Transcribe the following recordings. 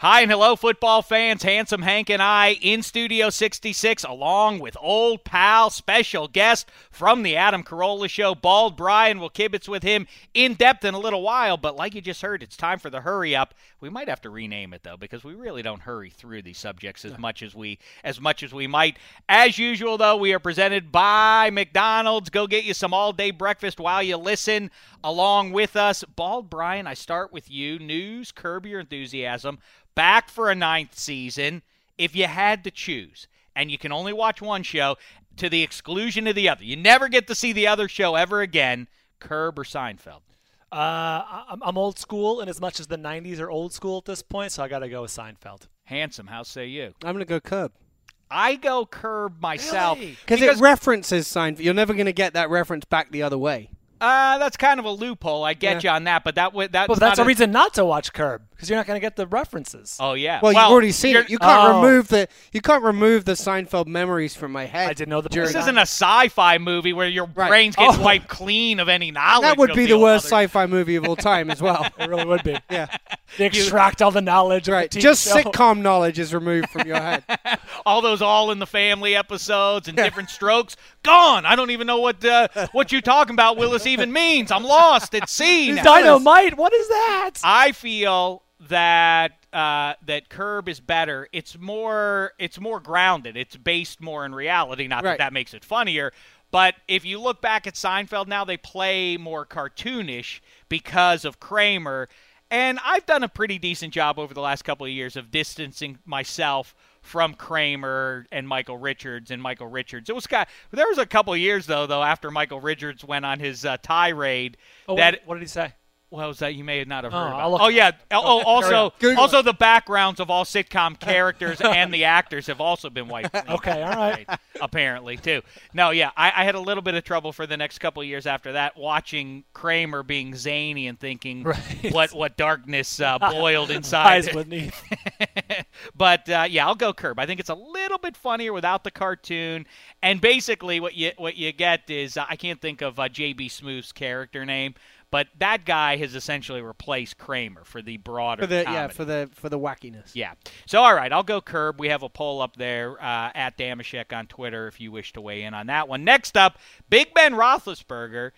Hi and hello, football fans. Handsome Hank and I in Studio 66, along with old pal, special guest from the Adam Carolla Show, Bald Brian. Will kibitz with him in depth in a little while, but like you just heard, it's time for the hurry up. We might have to rename it, though, because we really don't hurry through these subjects as much as we might. As usual, though, we are presented by McDonald's. Go get you some all-day breakfast while you listen along with us. Bald Brian, I start with you. News, Curb Your Enthusiasm. Back for a 9th season. If you had to choose, and you can only watch one show to the exclusion of the other, you never get to see the other show ever again, Curb or Seinfeld? I'm old school, and as much as the 90s are old school at this point, so I got to go with Seinfeld. Handsome, how say you? I'm going to go Curb. I go Curb myself. Really? Because it references Seinfeld. You're never going to get that reference back the other way. That's kind of a loophole. I get you on that, but that's a reason not to watch Curb, because you're not going to get the references. Oh yeah. Well, you've already seen it. You can't remove the Seinfeld memories from my head. I didn't know that. This isn't a sci-fi movie where your brains get wiped clean of any knowledge. That would be the worst sci-fi movie of all time as well. It really would be. Yeah. They extract all the knowledge. Right. Just sitcom knowledge is removed from your head. All those All in the Family episodes and Different Strokes gone. I don't even know what you're talking about, Willis. Even means I'm lost at sea. Dynamite, what is that? I feel that Curb is better. It's more grounded. It's based more in reality. Not that makes it funnier, but if you look back at Seinfeld now, they play more cartoonish because of Kramer. And I've done a pretty decent job over the last couple of years of distancing myself from Kramer and Michael Richards. It was there was a couple of years though after Michael Richards went on his tirade. Oh, what did he say? Well, was that you may not have heard about. Oh yeah. Oh, also the backgrounds of all sitcom characters and the actors have also been wiped. Okay, all right. Apparently too. No, yeah, I had a little bit of trouble for the next couple of years after that, watching Kramer being zany and thinking what darkness boiled inside. Eyes wouldn't eat. But yeah, I'll go Curb. I think it's a little bit funnier without the cartoon, and basically what you get is I can't think of J.B. Smooth's character name. But that guy has essentially replaced Kramer for the broader comedy. Yeah, for the wackiness. Yeah. So, all right, I'll go Curb. We have a poll up there at Damashek on Twitter if you wish to weigh in on that one. Next up, Big Ben Roethlisberger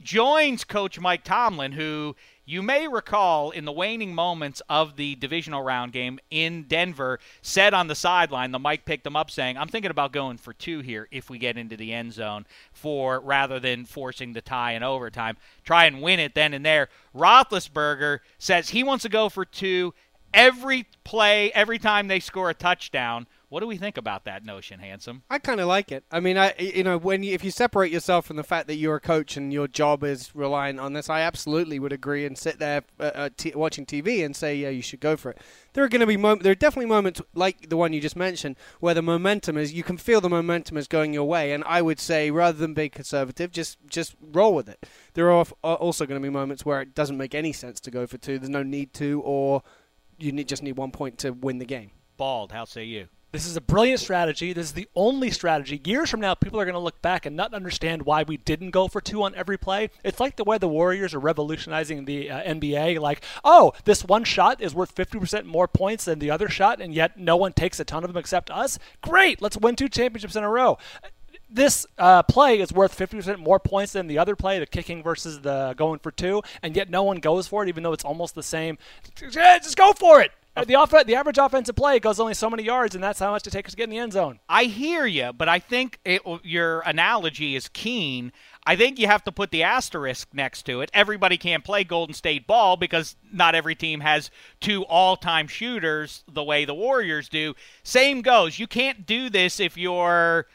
joins Coach Mike Tomlin, who you may recall in the waning moments of the divisional round game in Denver said on the sideline, the mic picked him up saying, I'm thinking about going for two here if we get into the end zone rather than forcing the tie in overtime. Try and win it then and there. Roethlisberger says he wants to go for two every play, every time they score a touchdown. What do we think about that notion, Handsome? I kind of like it. I mean, if you separate yourself from the fact that you're a coach and your job is reliant on this, I absolutely would agree and sit there watching TV and say, yeah, you should go for it. There are going to be there are definitely moments like the one you just mentioned where the momentum is, you can feel the momentum is going your way, and I would say rather than being conservative, just roll with it. There are also going to be moments where it doesn't make any sense to go for two. There's no need to, or you just need 1 point to win the game. Bald, how say you? This is a brilliant strategy. This is the only strategy. Years from now, people are going to look back and not understand why we didn't go for two on every play. It's like the way the Warriors are revolutionizing the NBA. Like, oh, this one shot is worth 50% more points than the other shot, and yet no one takes a ton of them except us. Great, let's win two championships in a row. This play is worth 50% more points than the other play, the kicking versus the going for two, and yet no one goes for it, even though it's almost the same. Just go for it. The average offensive play goes only so many yards, and that's how much it takes to get in the end zone. I hear you, but I think your analogy is keen. I think you have to put the asterisk next to it. Everybody can't play Golden State ball because not every team has two all-time shooters the way the Warriors do. Same goes. You can't do this if you're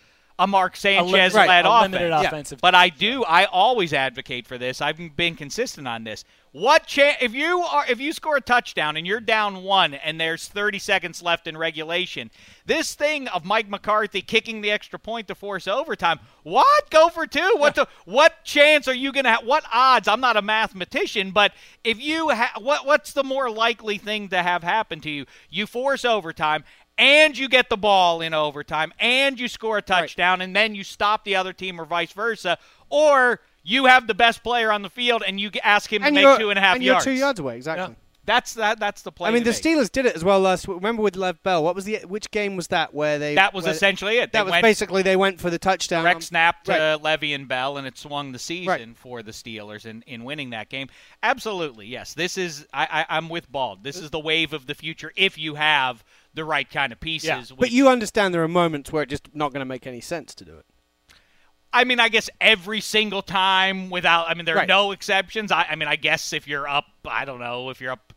a Mark Sanchez-led offense. Yeah. But I always advocate for this. I've been consistent on this. What if you score a touchdown and you're down one and there's 30 seconds left in regulation, this thing of Mike McCarthy kicking the extra point to force overtime, what? Go for two? What chance are you going to have? What odds? I'm not a mathematician, but if you what's the more likely thing to have happen to you? You force overtime and you get the ball in overtime and you score a touchdown and then you stop the other team or vice versa, or you have the best player on the field, and you ask him to make 2.5 yards. And you're 2 yards away, exactly. Yeah. That's the play. I mean, the Steelers did it as well last. Remember with Lev Bell, which game was that where they? That was essentially it. They went for the touchdown. Direct snap to Le'Veon Bell, and it swung the season for the Steelers in winning that game. Absolutely, yes. This is I'm with Bald. This is the wave of the future if you have the right kind of pieces. Yeah. But you understand there are moments where it's just not going to make any sense to do it. I mean, I guess every single time there are no exceptions. I guess if you're up, I don't know, if you're up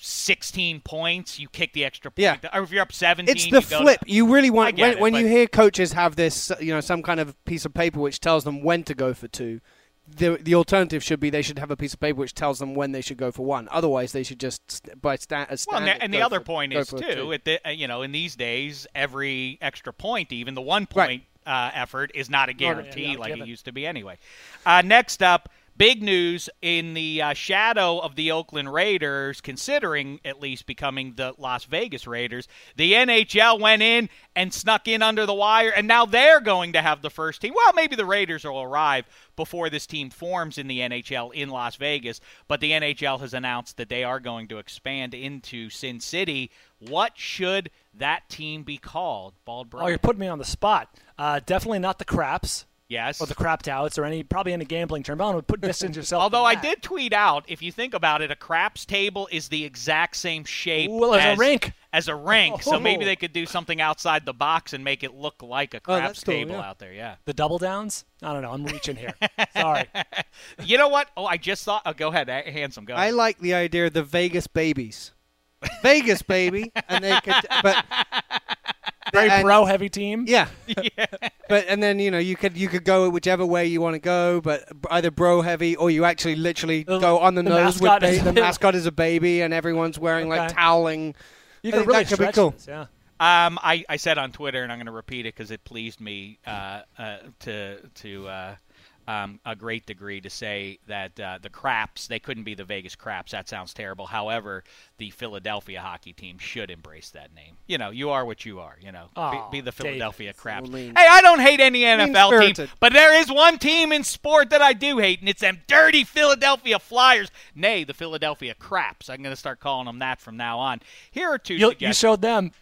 16 points, you kick the extra point. Yeah. Or if you're up 17, it's the flip. You really want, when you hear coaches have this, some kind of piece of paper which tells them when to go for two, the alternative should be they should have a piece of paper which tells them when they should go for one. Otherwise, they should just the other point is, too, in these days, every extra point, even the 1 point, effort is not a guarantee it used to be anyway. Next up, big news in the shadow of the Oakland Raiders, considering at least becoming the Las Vegas Raiders, the NHL went in and snuck in under the wire, and now they're going to have the first team. Well, maybe the Raiders will arrive before this team forms in the NHL in Las Vegas, but the NHL has announced that they are going to expand into Sin City. What should that team be called, Bald Brian? Oh, you're putting me on the spot. Definitely not the Craps. Yes. Or the Crapped Outs, or probably any gambling term. I don't know, put distance yourself. Although I did tweet out, if you think about it, a craps table is the exact same shape as a rink. So maybe they could do something outside the box and make it look like a craps table out there. Yeah. The double downs? I don't know. I'm reaching here. Sorry. You know what? Oh, I just thought. Oh, go ahead, Handsome. Go ahead. I like the idea of the Vegas Babies. Vegas, baby, and they could, but very pro-heavy team. Yeah. But and then you could go whichever way you want to go, but either bro-heavy or you actually literally go on the nose with the mascot is a baby, and everyone's wearing like toweling. You could really stretch cool. This, yeah. I said on Twitter, and I'm going to repeat it because it pleased me to a great degree to say that the Craps, they couldn't be the Vegas Craps. That sounds terrible. However, the Philadelphia hockey team should embrace that name. You are what you are, Be the Philadelphia Craps. Hey, I don't hate any NFL team, but there is one team in sport that I do hate, and it's them dirty Philadelphia Flyers. Nay, the Philadelphia Craps. I'm going to start calling them that from now on. Here are two suggestions. You showed them.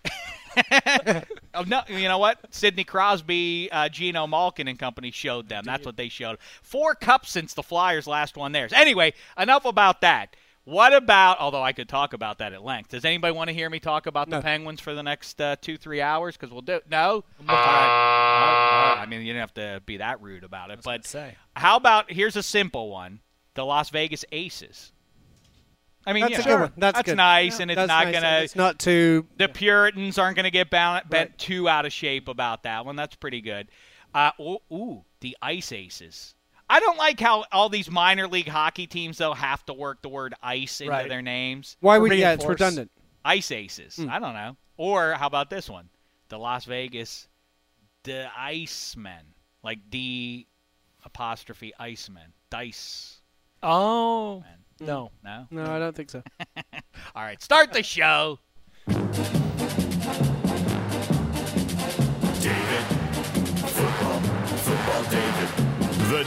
Oh, no, you know what? Sidney Crosby, Geno Malkin and company showed them. That's what they showed. 4 cups since the Flyers' last won theirs. Anyway, enough about that. What about, although I could talk about that at length, does anybody want to hear me talk about the Penguins for the next 2-3 hours? Because we'll do it. No? I mean, you don't have to be that rude about it. But how about, here's a simple one, the Las Vegas Aces. I mean, that's a good one. That's good. Nice, yeah, and it's not nice, gonna. It's not too. The Puritans aren't gonna get bent too out of shape about that one. That's pretty good. The Ice Aces. I don't like how all these minor league hockey teams though have to work the word ice into their names. Why would it's redundant? Ice Aces. I don't know. Or how about this one? The Las Vegas, the Icemen, like D apostrophe Icemen, dice. Oh man. No, I don't think so. All right, start the show. The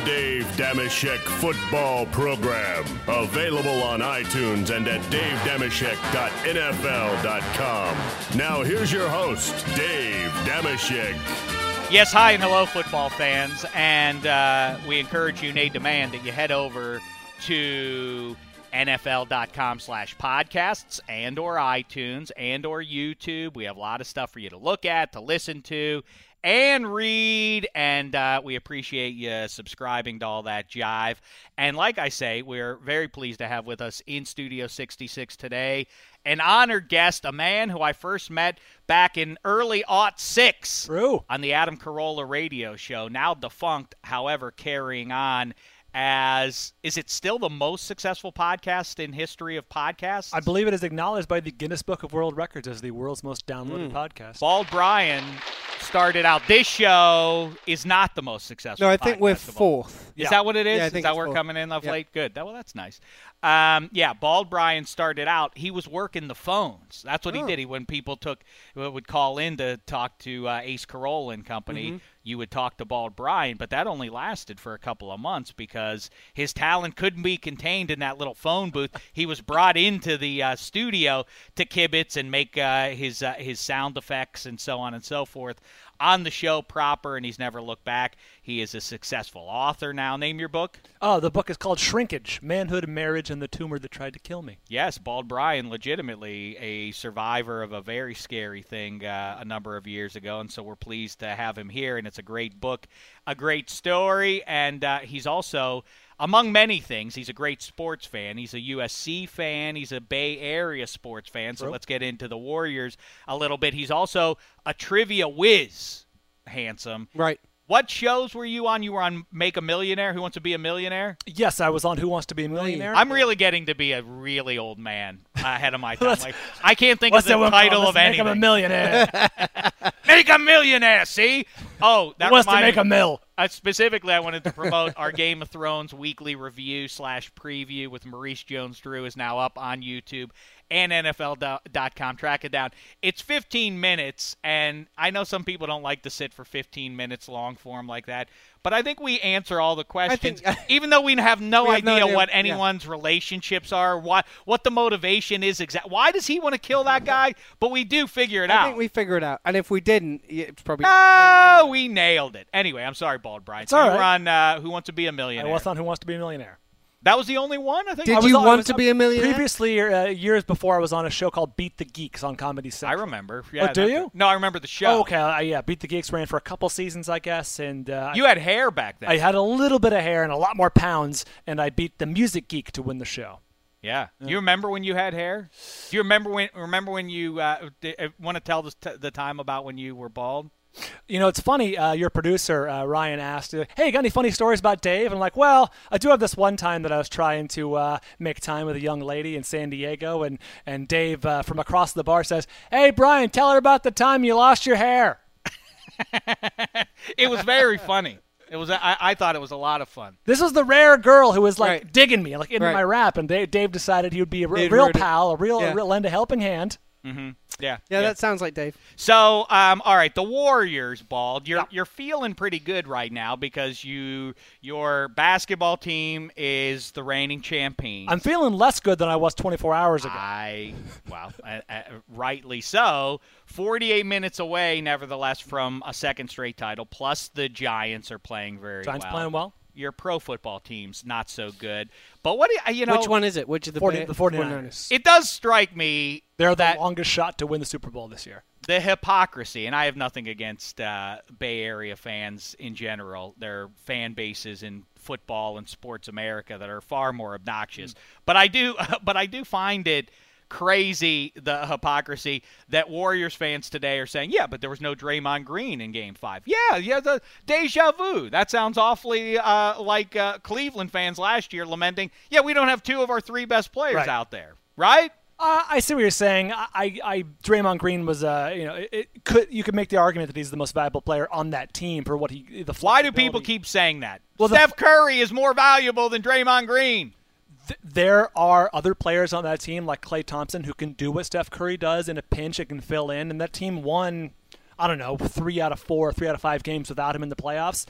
Dave Damashek Football Program. Available on iTunes and at davedamashek.nfl.com. Now here's your host, Dave Damashek. Yes, hi and hello, football fans. And we encourage you, Nate, demand that you head over to nfl.com/podcasts and or iTunes and or YouTube. We have a lot of stuff for you to look at, to listen to, and read, and we appreciate you subscribing to all that jive. And like I say, we're very pleased to have with us in Studio 66 today an honored guest, a man who I first met back in early '06 on the Adam Carolla radio show, now defunct, however carrying on as, is it still the most successful podcast in history of podcasts? I believe it is acknowledged by the Guinness Book of World Records as the world's most downloaded podcast. Bald Brian started out. This show is not the most successful. No, I think we're fourth. Is that what it is? Yeah, is that we're coming in off late? Good. Well, that's nice. Bald Brian started out. He was working the phones. That's what he did. When people would call in to talk to Ace Carolla and Company, you would talk to Bald Brian, but that only lasted for a couple of months because his talent couldn't be contained in that little phone booth. He was brought into the studio to kibitz and make his sound effects and so on and so forth on the show proper, and he's never looked back. He is a successful author now. Name your book. Oh, the book is called Shrinkage, Manhood, Marriage, and the Tumor That Tried to Kill Me. Yes, Bald Brian, legitimately a survivor of a very scary thing a number of years ago, and so we're pleased to have him here, and it's a great book, a great story, and he's also, among many things, he's a great sports fan. He's a USC fan. He's a Bay Area sports fan. So let's get into the Warriors a little bit. He's also a trivia whiz, handsome. Right. What shows were you on? You were on Make a Millionaire, Who Wants to Be a Millionaire? Yes, I was on Who Wants to Be a Millionaire. I'm really getting to be a really old man ahead of my time. I can't think of the title of anything. Make him a millionaire. Make a millionaire, see? Oh, that was to make a mill. Specifically, I wanted to promote our Game of Thrones weekly review /preview with Maurice Jones-Drew is now up on YouTube and NFL.com. Track it down. It's 15 minutes, and I know some people don't like to sit for 15 minutes long form like that, but I think we answer all the questions, even though we have no idea what anyone's relationships are, what the motivation is exactly. Why does he want to kill that guy? But we do figure it out. I think we figure it out, and if we didn't, it's probably... Oh, we nailed it. Anyway, I'm sorry, Bald Brian. It's all right. You were on Who Wants to Be a Millionaire. I was on Who Wants to Be a Millionaire. That was the only one, I think. Did you want to be a millionaire? Previously, years before, I was on a show called Beat the Geeks on Comedy Central. I remember. Yeah, do you? No, I remember the show. Oh, okay, Beat the Geeks ran for a couple seasons, I guess. And you had hair back then. I had a little bit of hair and a lot more pounds, and I beat the Music Geek to win the show. Yeah. You remember when you had hair? Do you remember when you want to tell the time about when you were bald? You know, it's funny, your producer, Ryan, asked, hey, got any funny stories about Dave? And I'm like, well, I do have this one time that I was trying to make time with a young lady in San Diego, and Dave from across the bar says, hey, Brian, tell her about the time you lost your hair. It was very funny. It was. I thought it was a lot of fun. This was the rare girl who was like digging me, like into my rap, and Dave decided he would be a real pal, a real lend a helping hand. Mm-hmm. Yeah, that sounds like Dave. So, all right, the Warriors, Bald. You're feeling pretty good right now because your basketball team is the reigning champions. I'm feeling less good than I was 24 hours ago. Rightly so. 48 minutes away, nevertheless, from a second straight title. Plus, the Giants are playing very well. Giants playing well. Your pro football team's not so good. But what do you know? Which one is it? Which of the 49ers? It does strike me they're the longest shot to win the Super Bowl this year. The hypocrisy, and I have nothing against Bay Area fans in general. Their fan bases in football and sports America that are far more obnoxious. But I do find it crazy, the hypocrisy that Warriors fans today are saying, yeah, but there was no Draymond Green in Game 5. Yeah, the deja vu. That sounds awfully like Cleveland fans last year lamenting, yeah, we don't have two of our three best players out there, right? I see what you're saying. Draymond Green was, you could make the argument that he's the most valuable player on that team for what he, the fly. Why do people keep saying that? Well, Steph Curry is more valuable than Draymond Green. There are other players on that team like Klay Thompson who can do what Steph Curry does in a pinch. It can fill in, and that team won, I don't know, 3 out of 4, 3 out of 5 games without him in the playoffs.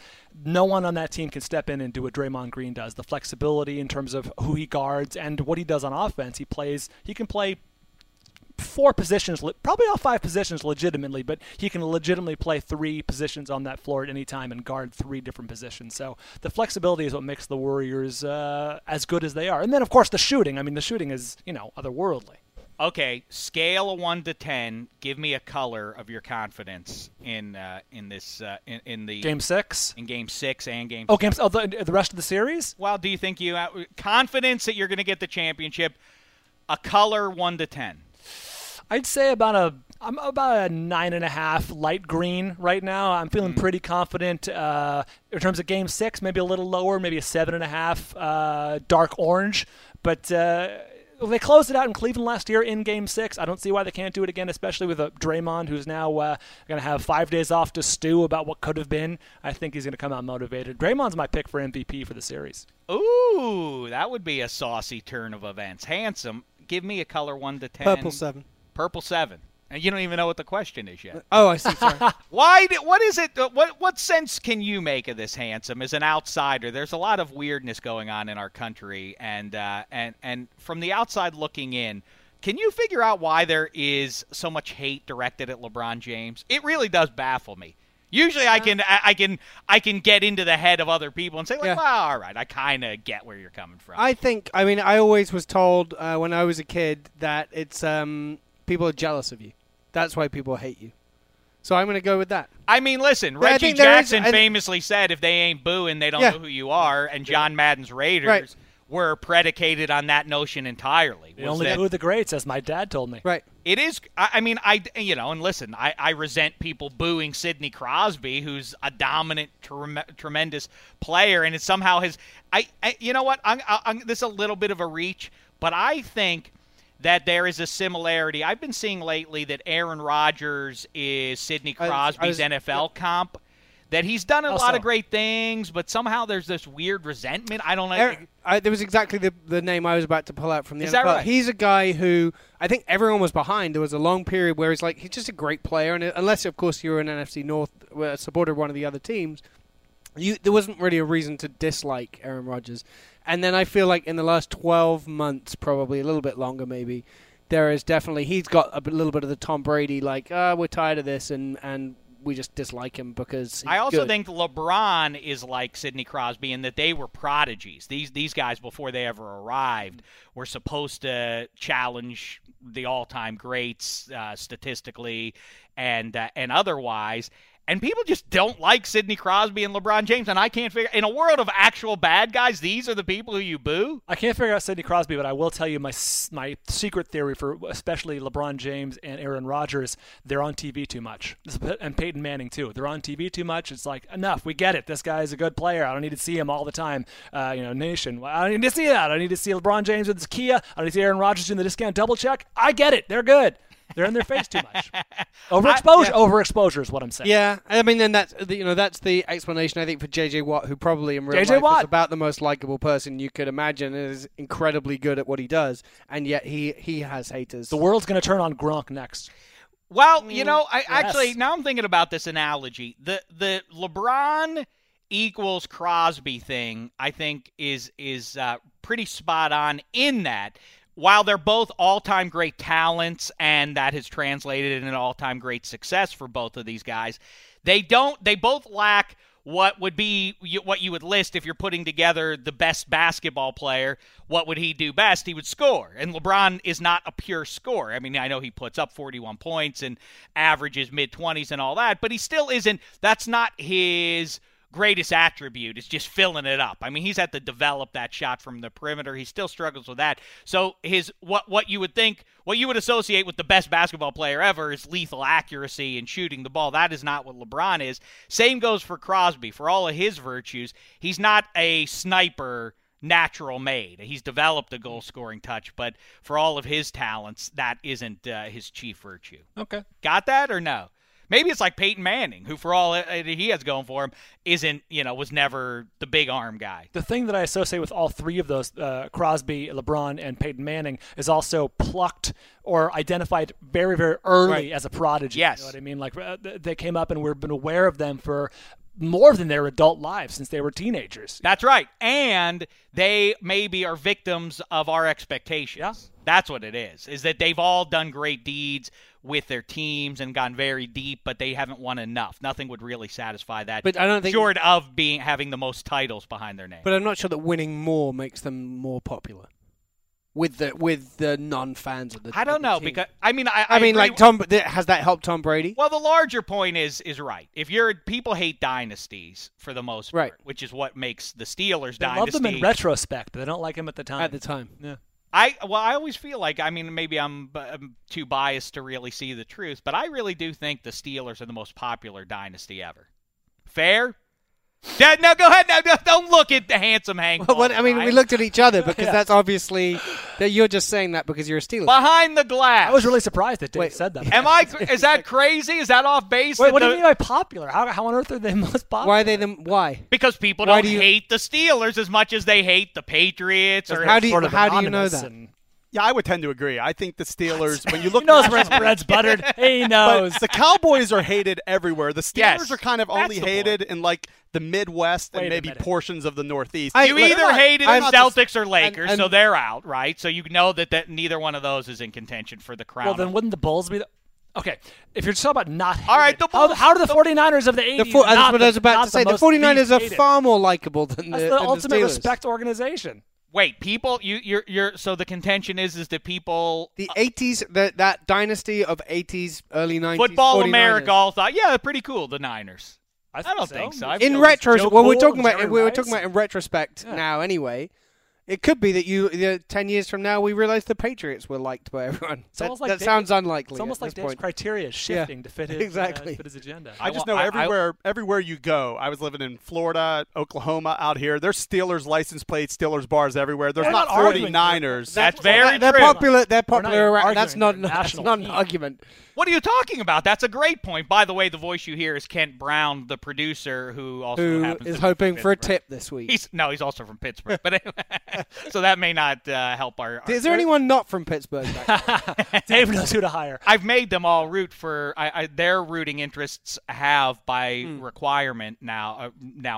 No one on that team can step in and do what Draymond Green does. The flexibility in terms of who he guards and what he does on offense. He can play 4 positions, probably all 5 positions legitimately, but he can legitimately play 3 positions on that floor at any time and guard 3 different positions. So the flexibility is what makes the Warriors as good as they are. And then, of course, the shooting. I mean, the shooting is, otherworldly. Okay, scale of 1 to 10. Give me a color of your confidence in the Game 6. In Game 6 and Game. Oh, games. Oh, the rest of the series. Well, do you think you confidence that you're going to get the championship? A color 1 to 10. I'd say I'm about a 9.5 light green right now. I'm feeling pretty confident in terms of Game 6. Maybe a little lower. Maybe a 7.5 dark orange, but. They closed it out in Cleveland last year in Game 6. I don't see why they can't do it again, especially with Draymond, who's now going to have 5 days off to stew about what could have been. I think he's going to come out motivated. Draymond's my pick for MVP for the series. Ooh, that would be a saucy turn of events. Handsome. Give me a color 1 to 10. Purple 7. Purple 7. And you don't even know what the question is yet. Oh, I see. Sorry. What is it? What sense can you make of this, Handsome? As an outsider, there's a lot of weirdness going on in our country, and from the outside looking in, can you figure out why there is so much hate directed at LeBron James? It really does baffle me. Usually, yeah. I can get into the head of other people and say, like, well, all right, I kind of get where you're coming from. I always was told when I was a kid that it's people are jealous of you. That's why people hate you. So I'm going to go with that. I mean, listen, Reggie Jackson famously said if they ain't booing, they don't know who you are, and John Madden's Raiders were predicated on that notion entirely. They only boo the greats, as my dad told me. Right. It is – I mean, I resent people booing Sidney Crosby, who's a dominant, tremendous player, and it somehow has – you know what? This is a little bit of a reach, but I think – that there is a similarity. I've been seeing lately that Aaron Rodgers is Sidney Crosby's NFL comp, that he's done a lot of great things, but somehow there's this weird resentment. I don't know. There was exactly the name I was about to pull out from the NFL. That right? He's a guy who I think everyone was behind. There was a long period where it's like he's just a great player, and unless, of course, you're an NFC North supporter of one of the other teams, there wasn't really a reason to dislike Aaron Rodgers. And then I feel like in the last 12 months, probably a little bit longer maybe, there is definitely, he's got a little bit of the Tom Brady, like, we're tired of this and we just dislike him because he's I also good. Think LeBron is like Sidney Crosby in that they were prodigies. These guys, before they ever arrived, were supposed to challenge the all-time greats statistically and otherwise. And people just don't like Sidney Crosby and LeBron James, and I can't figure – in a world of actual bad guys, these are the people who you boo? I can't figure out Sidney Crosby, but I will tell you my secret theory for especially LeBron James and Aaron Rodgers, they're on TV too much. And Peyton Manning, too. They're on TV too much. It's like, enough. We get it. This guy's a good player. I don't need to see him all the time. Nation. I don't need to see that. I need to see LeBron James with his Kia. I don't need to see Aaron Rodgers doing the discount double check. I get it. They're good. They're in their face too much. Overexposure is what I'm saying. Yeah, I mean, then that's the explanation I think for JJ Watt, who probably in real life is about the most likable person you could imagine, and is incredibly good at what he does, and yet he has haters. The world's going to turn on Gronk next. Well, actually now I'm thinking about this analogy. The LeBron equals Crosby thing, I think, is pretty spot on in that. While they're both all-time great talents, and that has translated in an all-time great success for both of these guys, they both lack what would be what you would list if you're putting together the best basketball player. What would he do best? He would score. And LeBron is not a pure scorer. I mean, I know he puts up 41 points and averages mid-20s and all that, but he still isn't. That's not his greatest attribute is just filling it up. I mean, he's had to develop that shot from the perimeter. He still struggles with that. So his what you would think, what you would associate with the best basketball player ever is lethal accuracy and shooting the ball. That is not what LeBron is. Same goes for Crosby. For all of his virtues, he's not a sniper natural made. He's developed a goal-scoring touch, but for all of his talents, that isn't his chief virtue. Okay. Got that or no? Maybe it's like Peyton Manning, who for all he has going for him, isn't, you know, was never the big arm guy. The thing that I associate with all three of those, Crosby, LeBron, and Peyton Manning, is also plucked or identified very, very early as a prodigy. Yes. You know what I mean? Like, they came up and we've been aware of them for more than their adult lives since they were teenagers. That's right. And they maybe are victims of our expectations. Yeah. That's what it is that they've all done great deeds with their teams and gone very deep, but they haven't won enough. Nothing would really satisfy that, but I don't think, short of having the most titles behind their name. But I'm not sure that winning more makes them more popular. With the non-fans of the team. I don't know, because I mean like has that helped Tom Brady? Well, the larger point is right. If people hate dynasties for the most part, which is what makes the Steelers dynasty. They love them in retrospect, but they don't like them at the time. At the time, yeah. I always feel like, I mean, maybe I'm too biased to really see the truth, but I really do think the Steelers are the most popular dynasty ever. Fair? Dad, no, go ahead. No, don't look at the handsome Hank. Well, we looked at each other because that's obviously that you're just saying that because you're a Steelers. Behind the glass. I was really surprised that Dave said that. Is that crazy? Is that off base? Wait, what do you mean by popular? How on earth are they most popular? Why are they why? Because people hate the Steelers as much as they hate the Patriots. Or how do you know that? Yeah, I would tend to agree. I think the Steelers, when you look, he knows where his bread's buttered. He knows. But the Cowboys are hated everywhere. The Steelers are kind of only hated in like the Midwest and maybe portions of the Northeast. Hated the Celtics or Lakers, and so they're out, right? So you know that neither one of those is in contention for the crown. Well, then wouldn't the Bulls be? Okay, if you're talking about not hated, all right, the Bulls, how do the 49ers of the 80s that's what I was about to say. The 49ers are far more likable than the Steelers. That's the ultimate respect organization. Wait, people, you're so the contention is that people the 80s, that dynasty of 80s, early 90s, football 49ers. America all thought, yeah, they're pretty cool, the Niners. I don't think so. In retrospect, now anyway. It could be that 10 years from now we realize the Patriots were liked by everyone. That sounds unlikely. It's almost like Dave's criteria is shifting to fit his agenda. I just know everywhere you go. I was living in Florida, Oklahoma, out here. There's Steelers license plates, Steelers bars everywhere. There's not 49ers. That's very true. They're popular around. That's not an argument. What are you talking about? That's a great point. By the way, the voice you hear is Kent Brown, the producer, who is hoping for a tip this week. He's also from Pittsburgh. But anyway, so that may not help our. Is there anyone not from Pittsburgh? Dave knows who to hire. I've made them all root for. Their rooting interests have, by requirement, now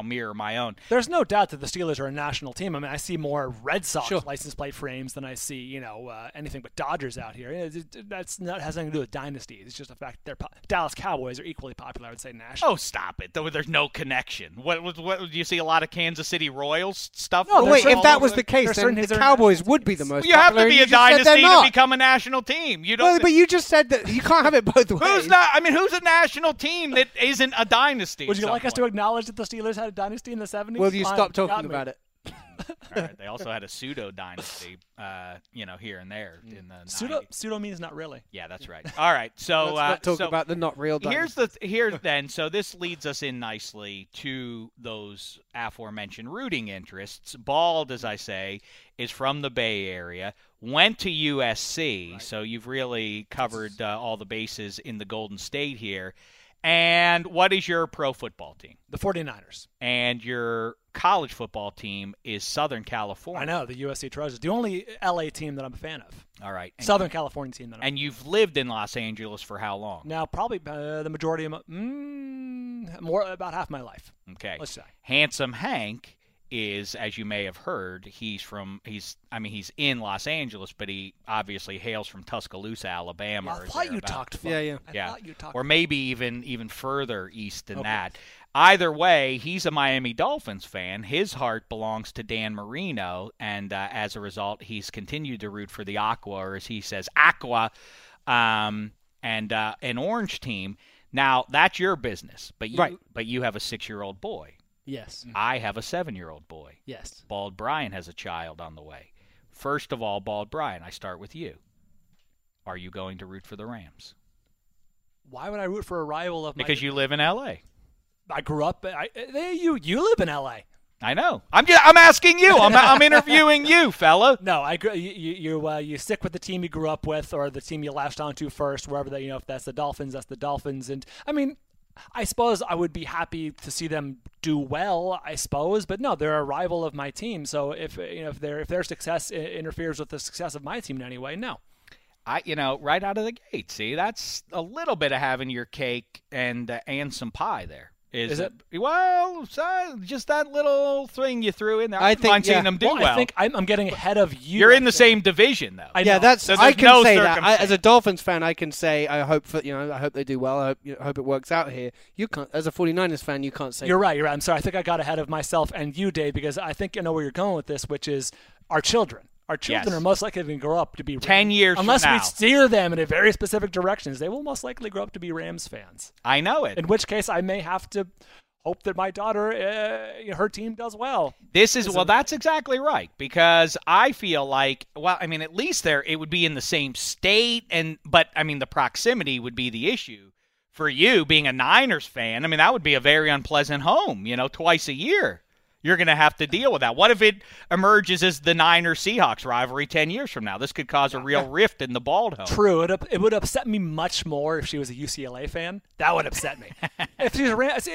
mirror my own. There's no doubt that the Steelers are a national team. I mean, I see more Red Sox license plate frames than I see anything but Dodgers out here. That has nothing to do with dynasty. It's just the fact that Dallas Cowboys are equally popular, I would say, nationally. Oh, stop it. There's no connection. What do you see a lot of Kansas City Royals stuff? No, wait, if that was the case, then the Cowboys would be the most popular. You have to be a dynasty to become a national team. But you just said that you can't have it both ways. Who's a national team that isn't a dynasty? Would you like us to acknowledge that the Steelers had a dynasty in the 70s? Well, you stop talking about it. All right. They also had a pseudo dynasty, here and there in the pseudo means not really. Yeah, that's right. All right, so let's not talk about the not real dynasty. So this leads us in nicely to those aforementioned rooting interests. Bald, as I say, is from the Bay Area. Went to USC, so you've really covered all the bases in the Golden State here. And what is your pro football team? The 49ers. And your college football team is Southern California. I know, the USC Trojans. The only LA team that I'm a fan of. All right. Southern California team that I'm a fan of. And you've lived in Los Angeles for how long? Now, probably the majority of my about half my life. Okay. Let's say. Handsome Hank is, as you may have heard, he's in Los Angeles, but he obviously hails from Tuscaloosa, Alabama. Yeah, I thought you talked. Or maybe even further east than that. Either way, he's a Miami Dolphins fan. His heart belongs to Dan Marino, and as a result, he's continued to root for the Aqua, or as he says, Aqua, and an orange team. Now, that's your business, but you have a 6-year-old boy. Yes. I have a 7-year-old boy. Yes. Bald Brian has a child on the way. First of all, Bald Brian, I start with you. Are you going to root for the Rams? Why would I root for a rival of mine? Because you live in L.A. I grew up. You live in L.A. I know. I'm asking you. I'm interviewing you, fella. No, you stick with the team you grew up with, or the team you latched onto first, wherever that, if that's the Dolphins, that's the Dolphins. And I mean, I suppose I would be happy to see them do well, I suppose, but no, they're a rival of my team. So if their success interferes with the success of my team in any way, no. I right out of the gate. See, that's a little bit of having your cake and some pie there. Is it? Well, just that little thing you threw in there. I think mind seeing them do well. I think I'm getting ahead of you. You're in the same division, though. I can say that. As a Dolphins fan, I can say I hope they do well. I hope it works out here. You can't, as a 49ers fan, you can't say. You're right. I'm sorry. I think I got ahead of myself and you, Dave, because I think I know where you're going with this, which is our children. Our children are most likely to grow up to be Rams. 10 years from now. Unless we steer them in a very specific directions, they will most likely grow up to be Rams fans. I know it. In which case, I may have to hope that my daughter, her team does well. That's exactly right, because I feel like, at least it would be in the same state, but the proximity would be the issue. For you, being a Niners fan, that would be a very unpleasant home, twice a year. You're going to have to deal with that. What if it emerges as the Niners-Seahawks rivalry 10 years from now? This could cause a real rift in the bald home. True. It would upset me much more if she was a UCLA fan. That would upset me. If she's a Rams,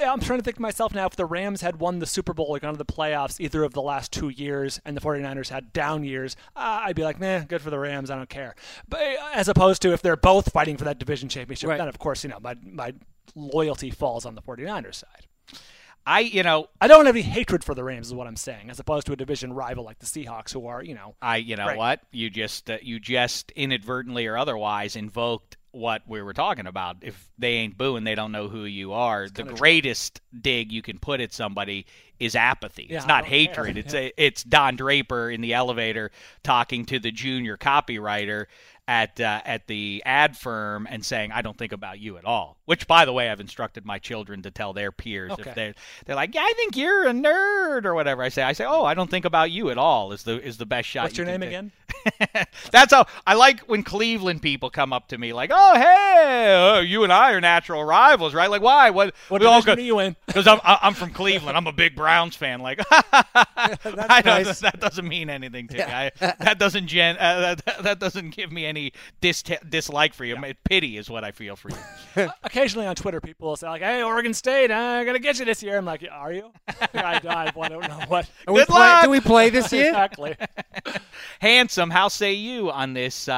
I'm trying to think to myself now, if the Rams had won the Super Bowl or gone to the playoffs either of the last 2 years and the 49ers had down years, I'd be like, good for the Rams. I don't care. But as opposed to if they're both fighting for that division championship, right. Then, of course, my loyalty falls on the 49ers side. I don't have any hatred for the Rams is what I'm saying, as opposed to a division rival like the Seahawks who are, what? You just inadvertently or otherwise invoked what we were talking about. If they ain't booing, they don't know who you are. The greatest dig you can put at somebody is apathy. Yeah, it's not hatred. It's Don Draper in the elevator talking to the junior copywriter at the ad firm and saying, I don't think about you at all, which, by the way, I've instructed my children to tell their peers. Okay. If they're like, I think you're a nerd or whatever, I say, I don't think about you at all is the best shot. What's your name again? That's how I like when Cleveland people come up to me like, you and I are natural rivals, right? Like, why? What division are you in? Because I'm from Cleveland. I'm a big Browns fan. Like, that doesn't mean anything to me. That doesn't give me any dislike for you. Yeah. Pity is what I feel for you. Occasionally on Twitter, people will say like, "Hey, Oregon State, I'm gonna get you this year." I'm like, "Are you?" I don't know what. Do we play this year? Exactly. Handsome, how say you on this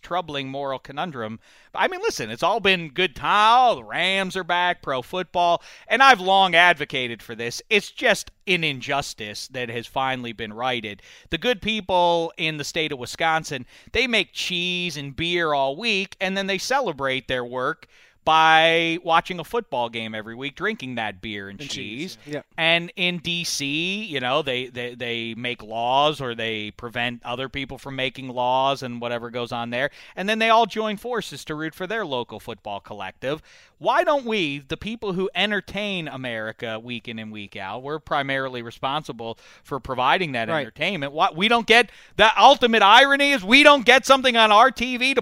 troubling moral conundrum? Listen, it's all been good time. Oh, the Rams are back, pro football, and I've long advocated for this. It's just an injustice that has finally been righted. The good people in the state of Wisconsin, they make cheese and beer all week, and then they celebrate their work by watching a football game every week, drinking that beer and cheese. Yeah. And in D.C., they make laws or they prevent other people from making laws and whatever goes on there. And then they all join forces to root for their local football collective. Why don't we, the people who entertain America week in and week out, we're primarily responsible for providing that entertainment. We don't get – the ultimate irony is we don't get something on our TV to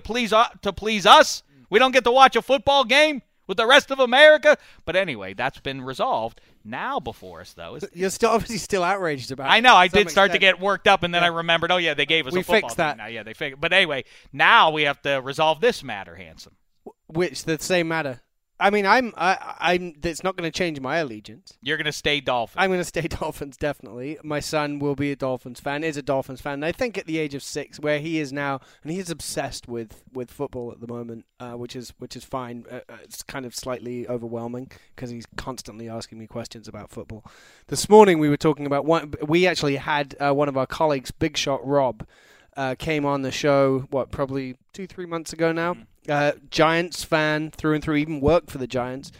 please us. We don't get to watch a football game with the rest of America. But anyway, that's been resolved. Now before us, though. You're obviously still outraged about it. I know. I did start to get worked up, and then I remembered, they gave us a football fixed that. Now, they fixed it. But anyway, now we have to resolve this matter, Handsome. Which, the same matter. It's not going to change my allegiance. You're going to stay Dolphins. I'm going to stay Dolphins, definitely. My son will be a Dolphins fan, is a Dolphins fan. I think at the age of 6, where he is now, and he is obsessed with football at the moment, which is fine. It's kind of slightly overwhelming because he's constantly asking me questions about football. This morning we were talking about we actually had one of our colleagues, Big Shot Rob, came on the show, probably 2-3 months ago now. Mm-hmm. Giants fan through and through, even worked for the Giants,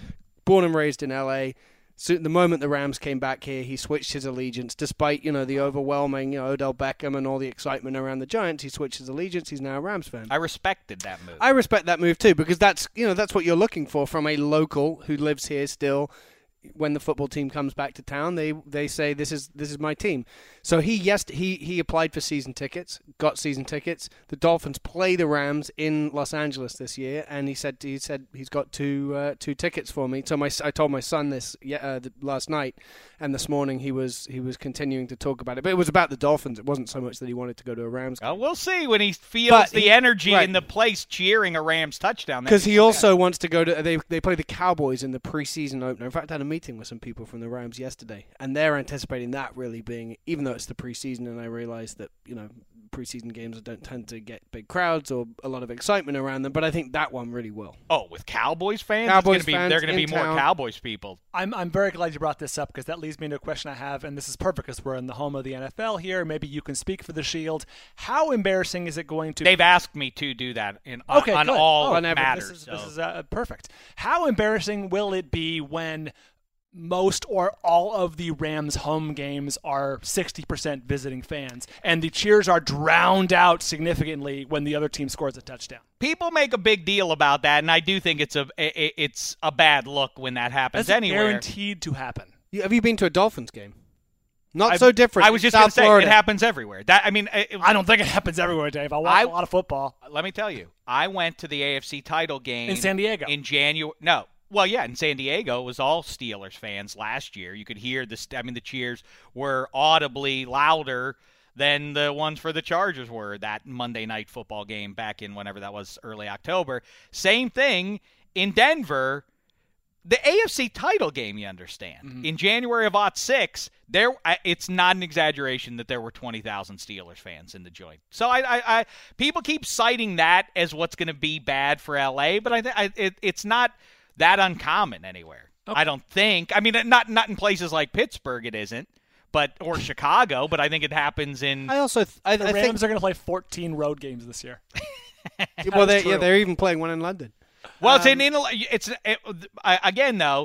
born and raised in LA. So the moment the Rams came back here, he switched his allegiance, despite the overwhelming Odell Beckham and all the excitement around the Giants. He switched his allegiance. He's now a Rams fan. I respected that move. I respect that move too, because that's what you're looking for from a local who lives here still. when the football team comes back to town, they say, this is my team. So he applied for season tickets, got season tickets. The Dolphins play the Rams in Los Angeles this year, and he said he's got two tickets for me. So I told my son this last night, and this morning he was continuing to talk about it. But it was about the Dolphins. It wasn't so much that he wanted to go to a Rams game. Well, we'll see when he feels the energy in the place cheering a Rams touchdown. Because he also wants to go to they play the Cowboys in the preseason opener. In fact, I had a meeting with some people from the Rams yesterday, and they're anticipating that really being, even though it's the preseason, and I realize that, you know, preseason games don't tend to get big crowds or a lot of excitement around them, but I think that one really will. Oh, with Cowboys fans? They're going to be more Cowboys people. I'm very glad you brought this up, because that leads me to a question I have, and this is perfect because we're in the home of the NFL here. Maybe you can speak for the Shield. How embarrassing is it going to be? They've asked me to do that on matters. This is perfect. How embarrassing will it be when most or all of the Rams' home games are 60% visiting fans, and the cheers are drowned out significantly when the other team scores a touchdown? People make a big deal about that, and I do think it's a bad look when that happens. That's anywhere. Guaranteed to happen. Have you been to a Dolphins game? Not so different. I was just going to say it happens everywhere. I don't think it happens everywhere, Dave. I watch a lot of football. Let me tell you, I went to the AFC title game in San Diego in January. No. Well, yeah, in San Diego, it was all Steelers fans last year. You could hear the cheers were audibly louder than the ones for the Chargers were that Monday night football game back in whenever that was, early October. Same thing in Denver. The AFC title game, you understand, in January of '06, it's not an exaggeration that there were 20,000 Steelers fans in the joint. So I people keep citing that as what's going to be bad for LA, but it's not that uncommon anywhere. Okay. I don't think. I mean, not in places like Pittsburgh, it isn't, or Chicago. But I think it happens in. I also I Rams think they're going to play 14 road games this year. Well, they're even playing one in London. Well, again though,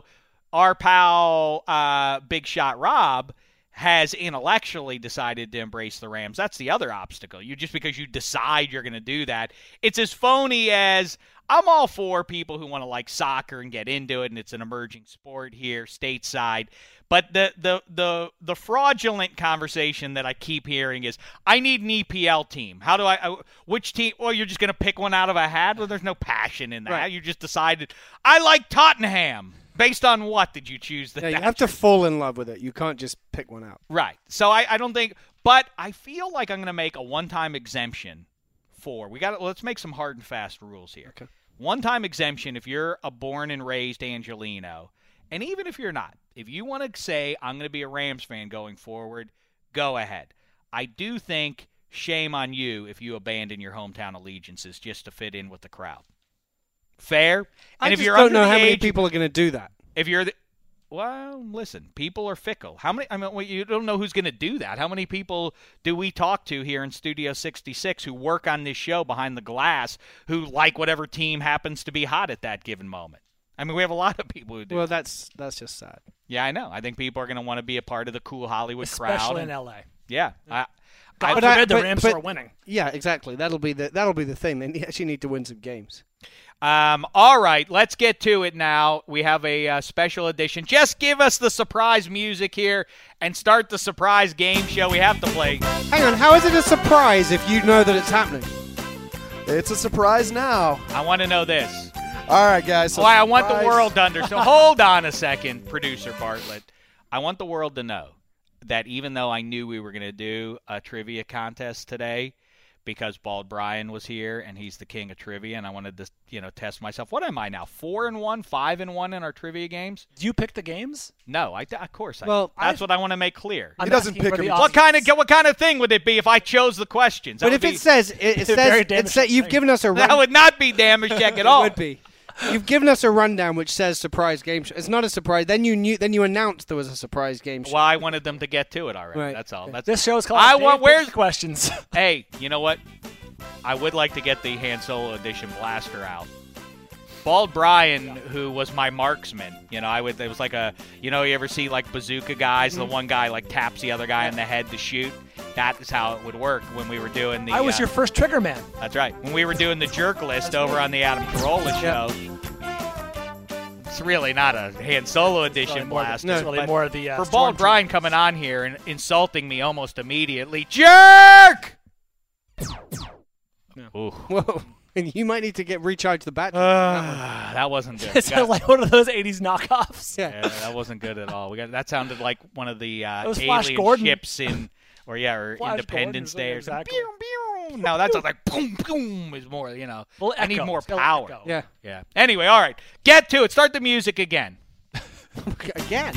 our pal Big Shot Rob has intellectually decided to embrace the Rams. That's the other obstacle. Because you decide you're going to do that, it's as phony as. I'm all for people who want to like soccer and get into it, and it's an emerging sport here stateside. But the fraudulent conversation that I keep hearing is, I need an EPL team. How do I – which team – well, you're just going to pick one out of a hat? Well, there's no passion in that. Right. You just decided, I like Tottenham. Based on what did you choose? You have to fall in love with it. You can't just pick one out. Right. So I don't think – but I feel like I'm going to make a one-time exemption. Let's make some hard and fast rules here. Okay. One-time exemption if you're a born and raised Angeleno, and even if you're not, if you want to say I'm going to be a Rams fan going forward, go ahead. I do think shame on you if you abandon your hometown allegiances just to fit in with the crowd. Fair? And I if just you're don't know how age, many people are going to do that. If you're well, listen, people are fickle. How many? I mean, you don't know who's going to do that. How many people do we talk to here in Studio 66 who work on this show behind the glass who like whatever team happens to be hot at that given moment? I mean, we have a lot of people who do. Well, that's just sad. Yeah, I know. I think people are going to want to be a part of the cool Hollywood crowd. Especially in L.A. Yeah. God forbid the Rams are winning. Yeah, exactly. That'll be the thing. They actually need to win some games. All right, let's get to it now. We have a special edition. Just give us the surprise music here and start the surprise game show we have to play. Hang on, how is it a surprise if you know that it's happening? It's a surprise now. I want to know this. All right, guys. So I want the world to understand. Hold on a second, producer Bartlett. I want the world to know that even though I knew we were going to do a trivia contest today, because Bald Brian was here and he's the king of trivia, and I wanted to, test myself. What am I now? 4-1, 5-1 in our trivia games. Do you pick the games? No, of course. That's what I want to make clear. He doesn't pick them. What kind of thing would it be if I chose the questions? But it says you've given us a rundown. That would not be damage check at all. It would be. You've given us a rundown which says surprise game show. It's not a surprise. Then you announced there was a surprise game show. Well, I wanted them to get to it already. Right. That's all. This show is called Where's Questions. Hey, you know what? I would like to get the Han Solo edition blaster out. Bald Brian, who was my marksman, it was like a, you ever see like bazooka guys, the one guy like taps the other guy in the head to shoot? That is how it would work when we were doing I was your first trigger man. That's right. When we were doing the jerk list over on the Adam Carolla show. it's really not a Han Solo edition blast. It's really more of the... for Bald Brian coming on here and insulting me almost immediately. Jerk! Yeah. Ooh. Whoa. And you might need to get recharge the battery. That wasn't good. It's like one of those 80s knockoffs. Yeah. That wasn't good at all. That sounded like one of the alien ships in... Or Flash Independence Day or something. Exactly. No, that sounds like boom, boom is more, you know. Well, I need more power. Yeah. Anyway, all right. Get to it. Start the music again. Again?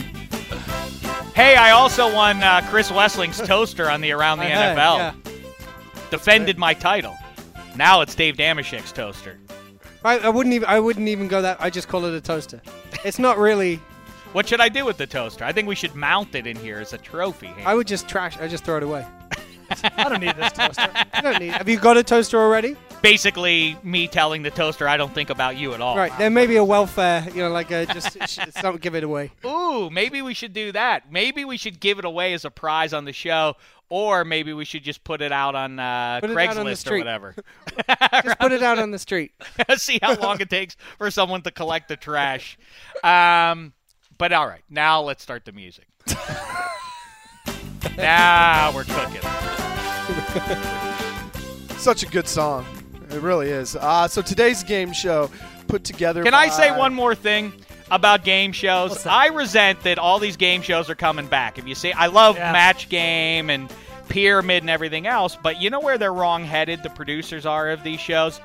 Hey, I also won Chris Wessling's toaster on the Around the NFL. Yeah. Defended my title. Now it's Dave Damashek's toaster. I wouldn't even go that. I just call it a toaster. It's not really... What should I do with the toaster? I think we should mount it in here as a trophy. Handle. I would just trash it. I just throw it away. I don't need this toaster. Have you got a toaster already? Basically, me telling the toaster I don't think about you at all. Right. Wow. There may be a welfare, just don't give it away. Ooh, maybe we should do that. Maybe we should give it away as a prize on the show, or maybe we should just put it out on Craigslist or whatever. Just put it out on the street. See how long it takes for someone to collect the trash. But all right, now let's start the music. Now we're cooking. Such a good song. It really is. So today's game show put together Can I say one more thing about game shows? I resent that all these game shows are coming back. If you see, I love Match Game and Pyramid and everything else, but you know where they're wrong-headed, the producers are of these shows?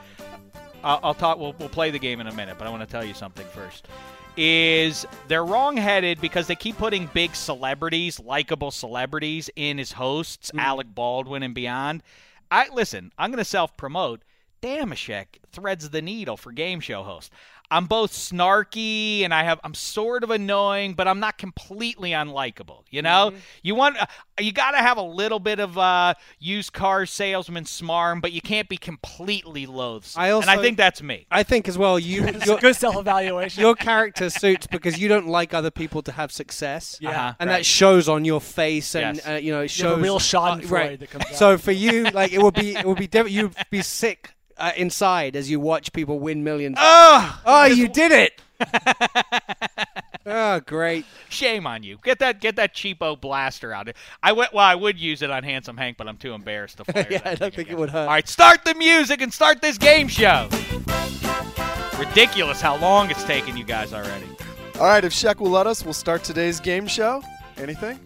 I'll talk. We'll play the game in a minute, but I want to tell you something first. Is they're wrong-headed because they keep putting big celebrities, likable celebrities, in as hosts, Alec Baldwin and beyond. I'm going to self-promote. Damashek threads the needle for game show host. I'm both snarky and I'm sort of annoying, but I'm not completely unlikable. You know, you got to have a little bit of used car salesman smarm, but you can't be completely loathsome. I think that's me. I think as well. Your good self-evaluation. Your character suits because you don't like other people to have success. Yeah, and that shows on your face, and it shows a real Schadenfreude that comes out. So for you, it would be you'd be sick. Inside as you watch people win millions. Oh, you did it. Oh, great. Shame on you. Get that cheapo blaster out. I would use it on Handsome Hank, but I'm too embarrassed to fire. I don't think it would hurt. All right, start the music and start this game show. Ridiculous how long it's taken you guys already. All right, if Shek will let us, we'll start today's game show. Anything?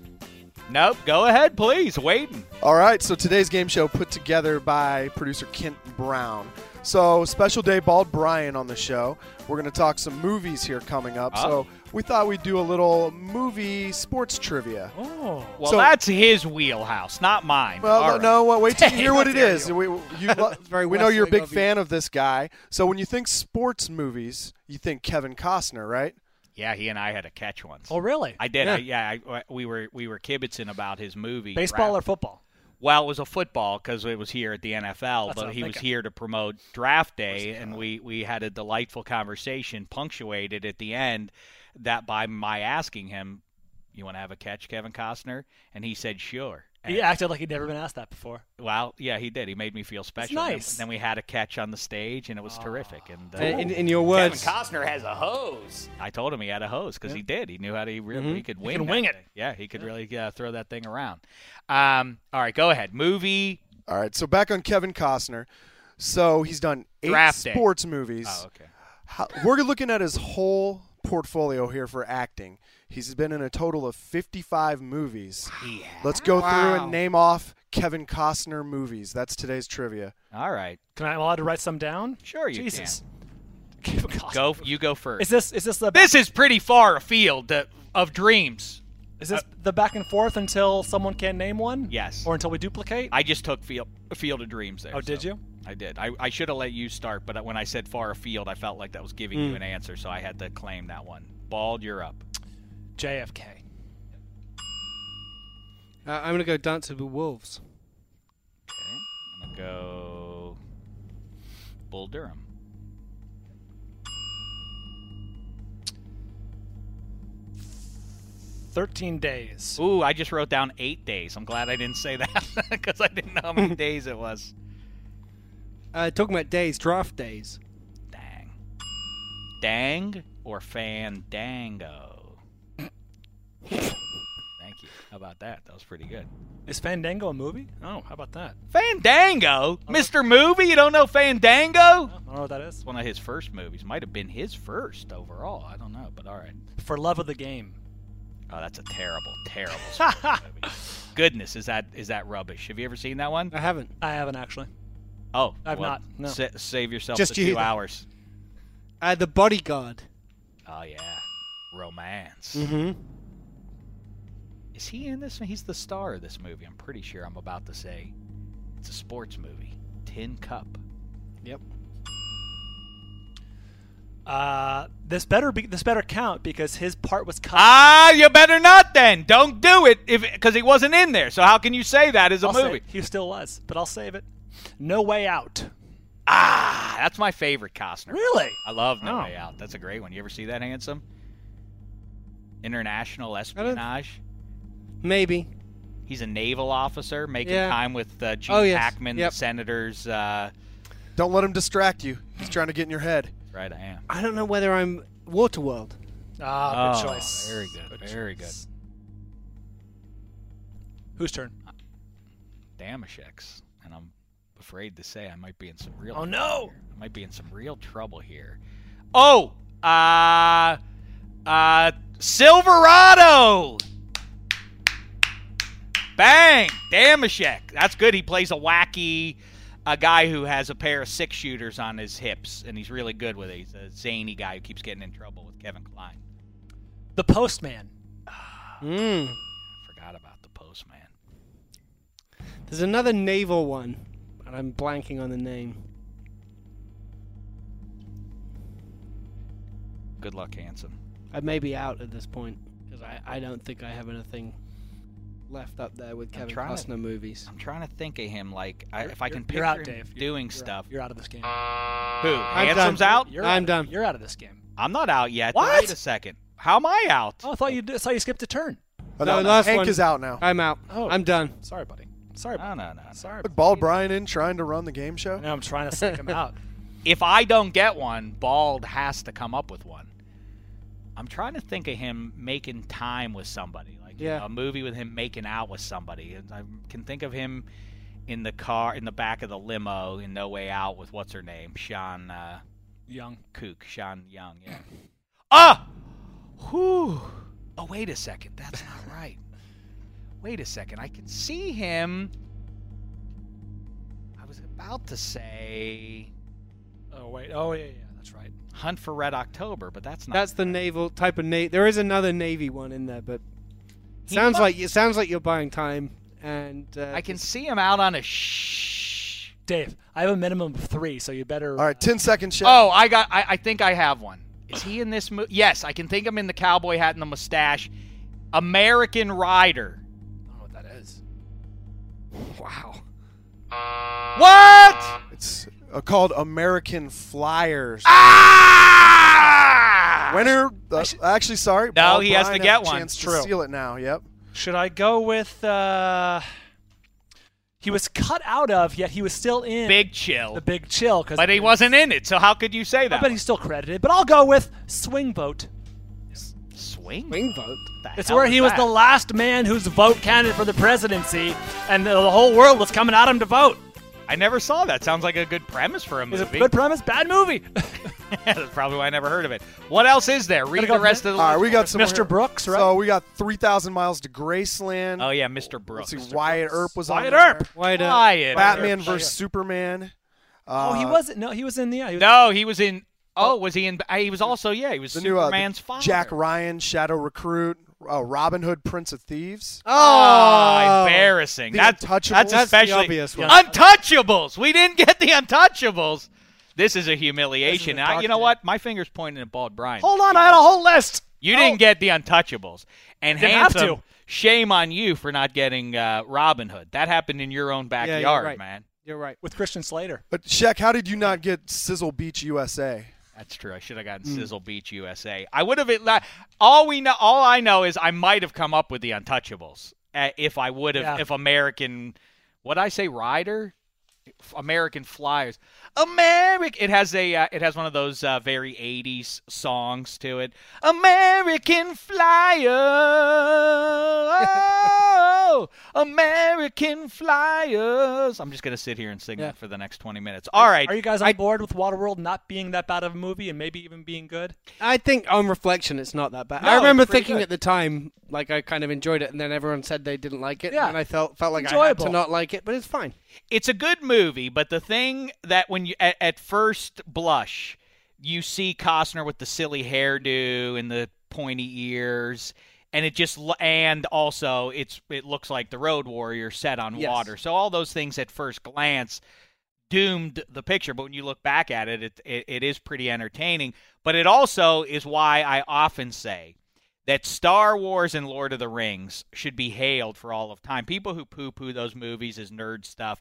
Nope. Go ahead, please. Waiting. All right. So today's game show put together by producer Kent Brown. So special day, Bald Brian on the show. We're going to talk some movies here coming up. So we thought we'd do a little movie sports trivia. Oh. Well, that's his wheelhouse, not mine. Well, no. Wait till you hear what it is. We know you're a big fan of this guy. So when you think sports movies, you think Kevin Costner, right? Yeah, he and I had a catch once. Oh, really? I did. Yeah. We were kibitzing about his movie. Baseball or football? Well, it was a football because it was here at the NFL, but he was here to promote draft day, and we had a delightful conversation punctuated at the end that by my asking him, you want to have a catch, Kevin Costner? And he said, sure. And he acted like he'd never been asked that before. Well, yeah, he did. He made me feel special. That's nice. And then we had a catch on the stage, and it was terrific. And in your words, Kevin Costner has a hose. I told him he had a hose because he did. He knew how to really he could wing. He could wing it. Yeah, he could really throw that thing around. All right, go ahead. Movie. All right, so back on Kevin Costner. So he's done 8 sports movies. Oh, okay. We're looking at his whole portfolio here for acting. He's been in a total of 55 movies. Yeah. Let's go through and name off Kevin Costner movies. That's today's trivia. All right. Can I allowed to write some down? Sure, you can. Kevin Costner. You go first. This is pretty far afield of dreams. Is this the back and forth until someone can name one? Yes. Or until we duplicate? I just took Field of Dreams there. Oh, did you? I did. I should have let you start, but when I said far afield, I felt like that was giving you an answer, so I had to claim that one. Bald, you're up. JFK. I'm going to go Dances with Wolves. Okay. I'm going to go Bull Durham. $13 Days. Ooh, I just wrote down 8 days. I'm glad I didn't say that because I didn't know how many days it was. Talking about days, Draft Days. Dang. or Fandango. Thank you. How about that? That was pretty good. Is Fandango a movie? Oh, how about that? Fandango? Mr. Movie? You don't know Fandango? I don't know what that is. It's one of his first movies. Might have been his first overall. I don't know, but all right. For Love of the Game. Oh, that's a terrible, terrible movie. Goodness, is that rubbish? Have you ever seen that one? I haven't actually. Oh, I've not. No. Save yourself just the 2 hours. The Bodyguard. Oh yeah, romance. Mm-hmm. Is he in this one? He's the star of this movie. I'm pretty sure I'm about to say it's a sports movie. Tin Cup. Yep. This better count because his part was cut. Ah, you better not then. Don't do it because he wasn't in there. So how can you say that is a movie? He still was, but I'll save it. No Way Out. Ah, that's my favorite Costner. Really? I love No Way Out. That's a great one. You ever see that, Handsome? International espionage. Maybe. He's a naval officer making time with Gene Hackman, the senators. Don't let him distract you. He's trying to get in your head. Right, I am. I don't know whether I'm Waterworld. Ah, good choice. Very good. Very good. Whose turn? Damashek's. And I'm afraid to say I might be in some real trouble. Oh, no! I might be in some real trouble here. Oh! Silverado! Bang! Damashek. That's good. He plays a guy who has a pair of six shooters on his hips, and he's really good with it. He's a zany guy who keeps getting in trouble with Kevin Kline. The Postman. Forgot about The Postman. There's another naval one, and I'm blanking on the name. Good luck, Handsome. I may be out at this point, because I don't think I have anything left up there with Kevin Costner movies. I'm trying to think of him if I can picture him doing stuff. You're out of this game. Who? Handsome's out? I'm done. You're out of this game. I'm not out yet. What? Wait a second. How am I out? Oh, I thought you skipped a turn. Oh, no, Hank is out now. I'm out. Oh. I'm done. Sorry, buddy. No. Sorry. Put Bald Brian in trying to run the game show? No, I'm trying to sneak him out. If I don't get one, Bald has to come up with one. I'm trying to think of him making time with somebody. A movie with him making out with somebody. And I can think of him in the car, in the back of the limo, in No Way Out with what's her name, Sean Young. Kook, Sean Young. Yeah. Whew. Oh, wait a second. That's not right. Wait a second. I can see him. I was about to say. Oh wait. Oh yeah. That's right. Hunt for Red October, but that's not. That's the naval type of Navy. There is another Navy one in there, but. Sounds like you're buying time, and I can see him out on a shh. Dave, I have a minimum of 3, so you better. All right, 10 seconds. Chef. Oh, I think I have one. Is he in this movie? Yes, I can think I'm in the cowboy hat and the mustache. American Rider. I don't know what that is. Wow. What? It's called American Flyers. Winner, actually, sorry. No, Bob he Brian has to get one. True. Steal it now. Yep. Should I go with? He was cut out of, yet he was still in. Big Chill. The Big Chill, but he wasn't in it. So how could you say that? But he's still credited. But I'll go with Swing Vote. Swing Vote. It's where he was the last man whose vote counted for the presidency, and the whole world was coming at him to vote. I never saw that. Sounds like a good premise for a movie. It's a good premise, bad movie. That's probably why I never heard of it. What else is there? Read the rest of the list. All right, we got some Mr. Here. Brooks, right? So we got 3,000 Miles to Graceland. Oh, yeah, Mr. Brooks. Let's see, Wyatt Earp was on there. Wyatt Earp. Batman vs. Superman. He wasn't. No, he was in the... Yeah, he was in... Oh, was he in... He was also... Yeah, he was the Superman's father. Jack Ryan, Shadow Recruit. Robin Hood, Prince of Thieves. Oh, embarrassing. That's especially the obvious one. Untouchables. We didn't get the Untouchables. This is a humiliation. You know what? My finger's pointing at Bald Brian. Hold on. I had a whole list. You didn't get the Untouchables. And Handsome, shame on you for not getting Robin Hood. That happened in your own backyard, man. You're right. With Christian Slater. But, Shek, how did you not get Sizzle Beach, USA? That's true. I should have gotten Sizzle Beach, USA. I would have. All I know is I might have come up with the Untouchables if I would have. If American, what I say, Rider, American Flyers. American. It has one of those very 80s songs to it. American Flyer. Oh, American Flyers. I'm just going to sit here and sing that for the next 20 minutes. All right. Are you guys on board with Waterworld not being that bad of a movie and maybe even being good? I think on reflection it's not that bad. No, I remember thinking at the time, like, I kind of enjoyed it, and then everyone said they didn't like it, and I felt like I had to not like it, but it's fine. It's a good movie, but the thing that when you at first blush, you see Costner with the silly hairdo and the pointy ears, and it just also it looks like the Road Warrior set on water. So all those things at first glance doomed the picture, but when you look back at it, it is pretty entertaining. But it also is why I often say that Star Wars and Lord of the Rings should be hailed for all of time. People who poo-poo those movies as nerd stuff,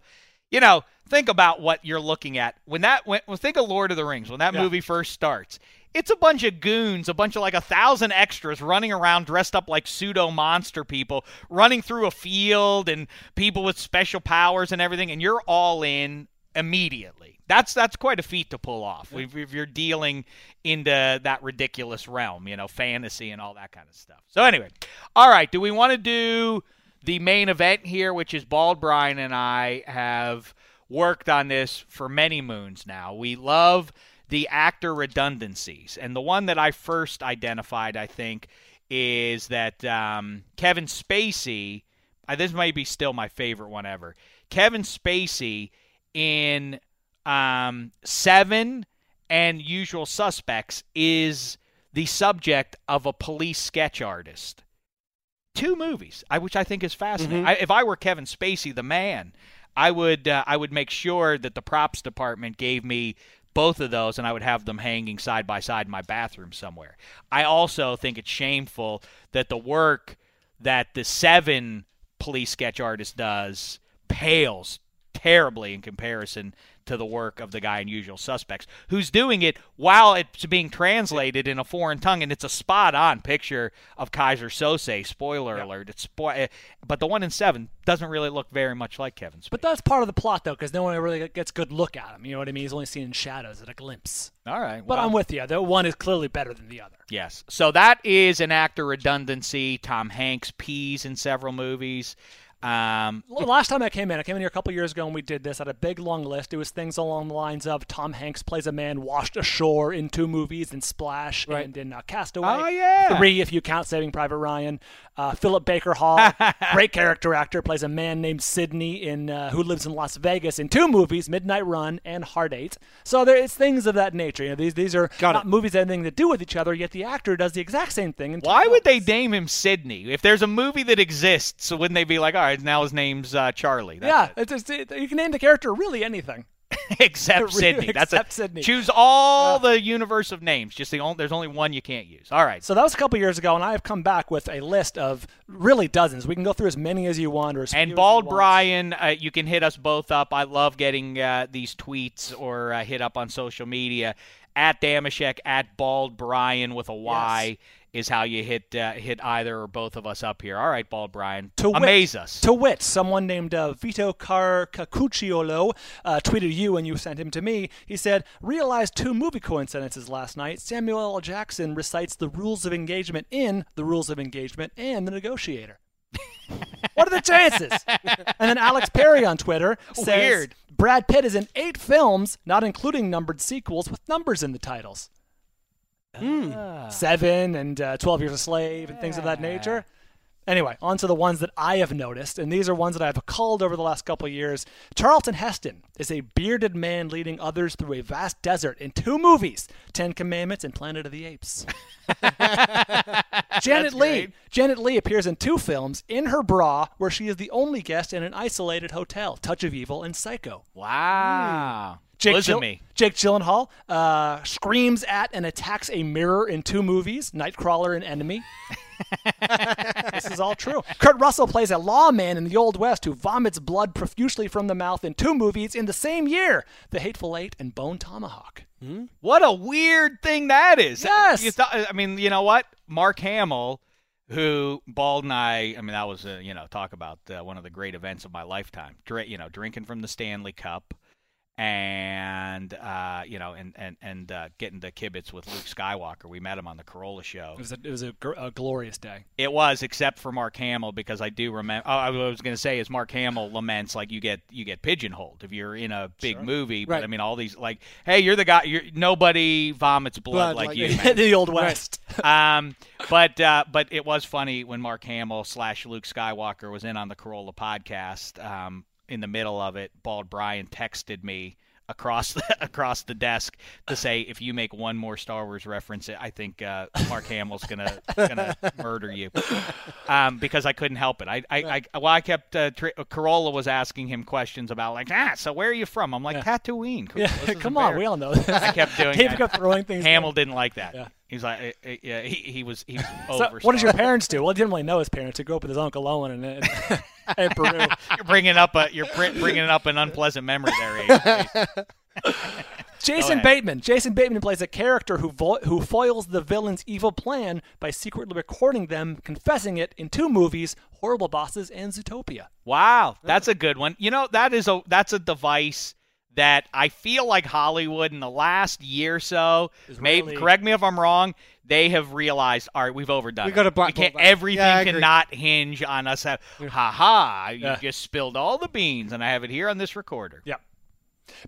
you know, think about what you're looking at. Think of Lord of the Rings. When that movie first starts, it's a bunch of goons, a bunch of like 1,000 extras running around dressed up like pseudo-monster people, running through a field and people with special powers and everything, and you're all in immediately. That's quite a feat to pull off if you're dealing into that ridiculous realm, you know, fantasy and all that kind of stuff. So anyway, all right, do we want to do the main event here, which is Bald Brian and I have worked on this for many moons now. We love the actor redundancies, and the one that I first identified, I think, is that Kevin Spacey, this might be still my favorite one ever, Kevin Spacey in Seven and Usual Suspects is the subject of a police sketch artist. Two movies, which I think is fascinating. Mm-hmm. If I were Kevin Spacey, the man, I would make sure that the props department gave me both of those, and I would have them hanging side by side in my bathroom somewhere. I also think it's shameful that the work that the Seven police sketch artist does pales terribly in comparison to the work of the guy in Usual Suspects, who's doing it while it's being translated in a foreign tongue, and it's a spot-on picture of Kaiser Sose. Spoiler alert. It's but the one in Seven doesn't really look very much like Kevin Spacey. But that's part of the plot, though, because no one really gets a good look at him. You know what I mean? He's only seen in shadows at a glimpse. All right. Well, but I'm with you. The one is clearly better than the other. Yes. So that is an actor redundancy. Tom Hanks pees in several movies. Last time I came in here a couple years ago, and we did this. I had a big long list. It was things along the lines of Tom Hanks plays a man washed ashore in two movies, in Splash and in Castaway. Oh yeah, 3 if you count Saving Private Ryan. Philip Baker Hall, great character actor, plays a man named Sidney in who lives in Las Vegas in two movies, Midnight Run and Heart 8. So there is things of that nature. You know, these are movies that have anything to do with each other. Yet the actor does the exact same thing. Why would they name him Sidney if there's a movie that exists? So wouldn't they be like, all right, now his name's Charlie. That's you can name the character really anything. Except Sidney. Sidney. Choose all the universe of names. Just there's only one you can't use. All right. So that was a couple years ago, and I have come back with a list of really dozens. We can go through as many as you want. And Bald Brian, you can hit us both up. I love getting these tweets or hit up on social media. At Damashek, at Bald Brian with a Y is how you hit either or both of us up here. All right, Bald Brian, amaze us. To wit, someone named Vito Carcacucciolo tweeted you, and you sent him to me. He said, realized two movie coincidences last night. Samuel L. Jackson recites the rules of engagement in The Rules of Engagement and The Negotiator. What are the chances? And then Alex Perry on Twitter says, Brad Pitt is in 8 films, not including numbered sequels, with numbers in the titles. 7 and 12 Years a Slave and things of that nature. Anyway, on to the ones that I have noticed, and these are ones that I've culled over the last couple of years. Charlton Heston is a bearded man leading others through a vast desert in 2 movies, 10 Commandments and Planet of the Apes. Janet Leigh appears in 2 films, in her bra, where she is the only guest in an isolated hotel, Touch of Evil and Psycho. Wow. Jake Gyllenhaal screams at and attacks a mirror in 2 movies, Nightcrawler and Enemy. This is all true. Kurt Russell plays a lawman in the Old West who vomits blood profusely from the mouth in 2 movies in the same year, The Hateful Eight and Bone Tomahawk. What a weird thing that is. Yes. I mean, you know what? Mark Hamill, who, Bald and I mean, that was, talk about one of the great events of my lifetime. Drinking from the Stanley Cup and getting to kibitz with Luke Skywalker. We met him on the Carolla Show. It was a glorious day. It was, except for Mark Hamill, because I do remember. I was going to say is Mark Hamill laments like you get pigeonholed if you're in a big movie. Right. But I mean, all these like, hey, you're the guy. Nobody vomits blood like you. The Old West. But it was funny when Mark Hamill / Luke Skywalker was in on the Carolla podcast. In the middle of it, Bald Brian texted me across the desk to say, if you make one more Star Wars reference, I think Mark Hamill's gonna murder you, because I couldn't help it. I kept Carolla was asking him questions about like, so where are you from? I'm like, Tatooine. Yeah, come on, we all know that. I kept doing it. Kept throwing things. Hamill didn't like that. Yeah. He's like, he was over. So what did your parents do? Well, I didn't really know his parents. He grew up with his Uncle Owen in Peru. You're bringing up an unpleasant memory there, Abe. Jason Bateman plays a character who foils the villain's evil plan by secretly recording them, confessing it in two movies, Horrible Bosses and Zootopia. Wow, that's a good one. You know, that's a device that I feel like Hollywood in the last year or so, maybe, correct me if I'm wrong, they have realized, all right, we've overdone it. Everything cannot hinge on us. You just spilled all the beans, and I have it here on this recorder. Yep.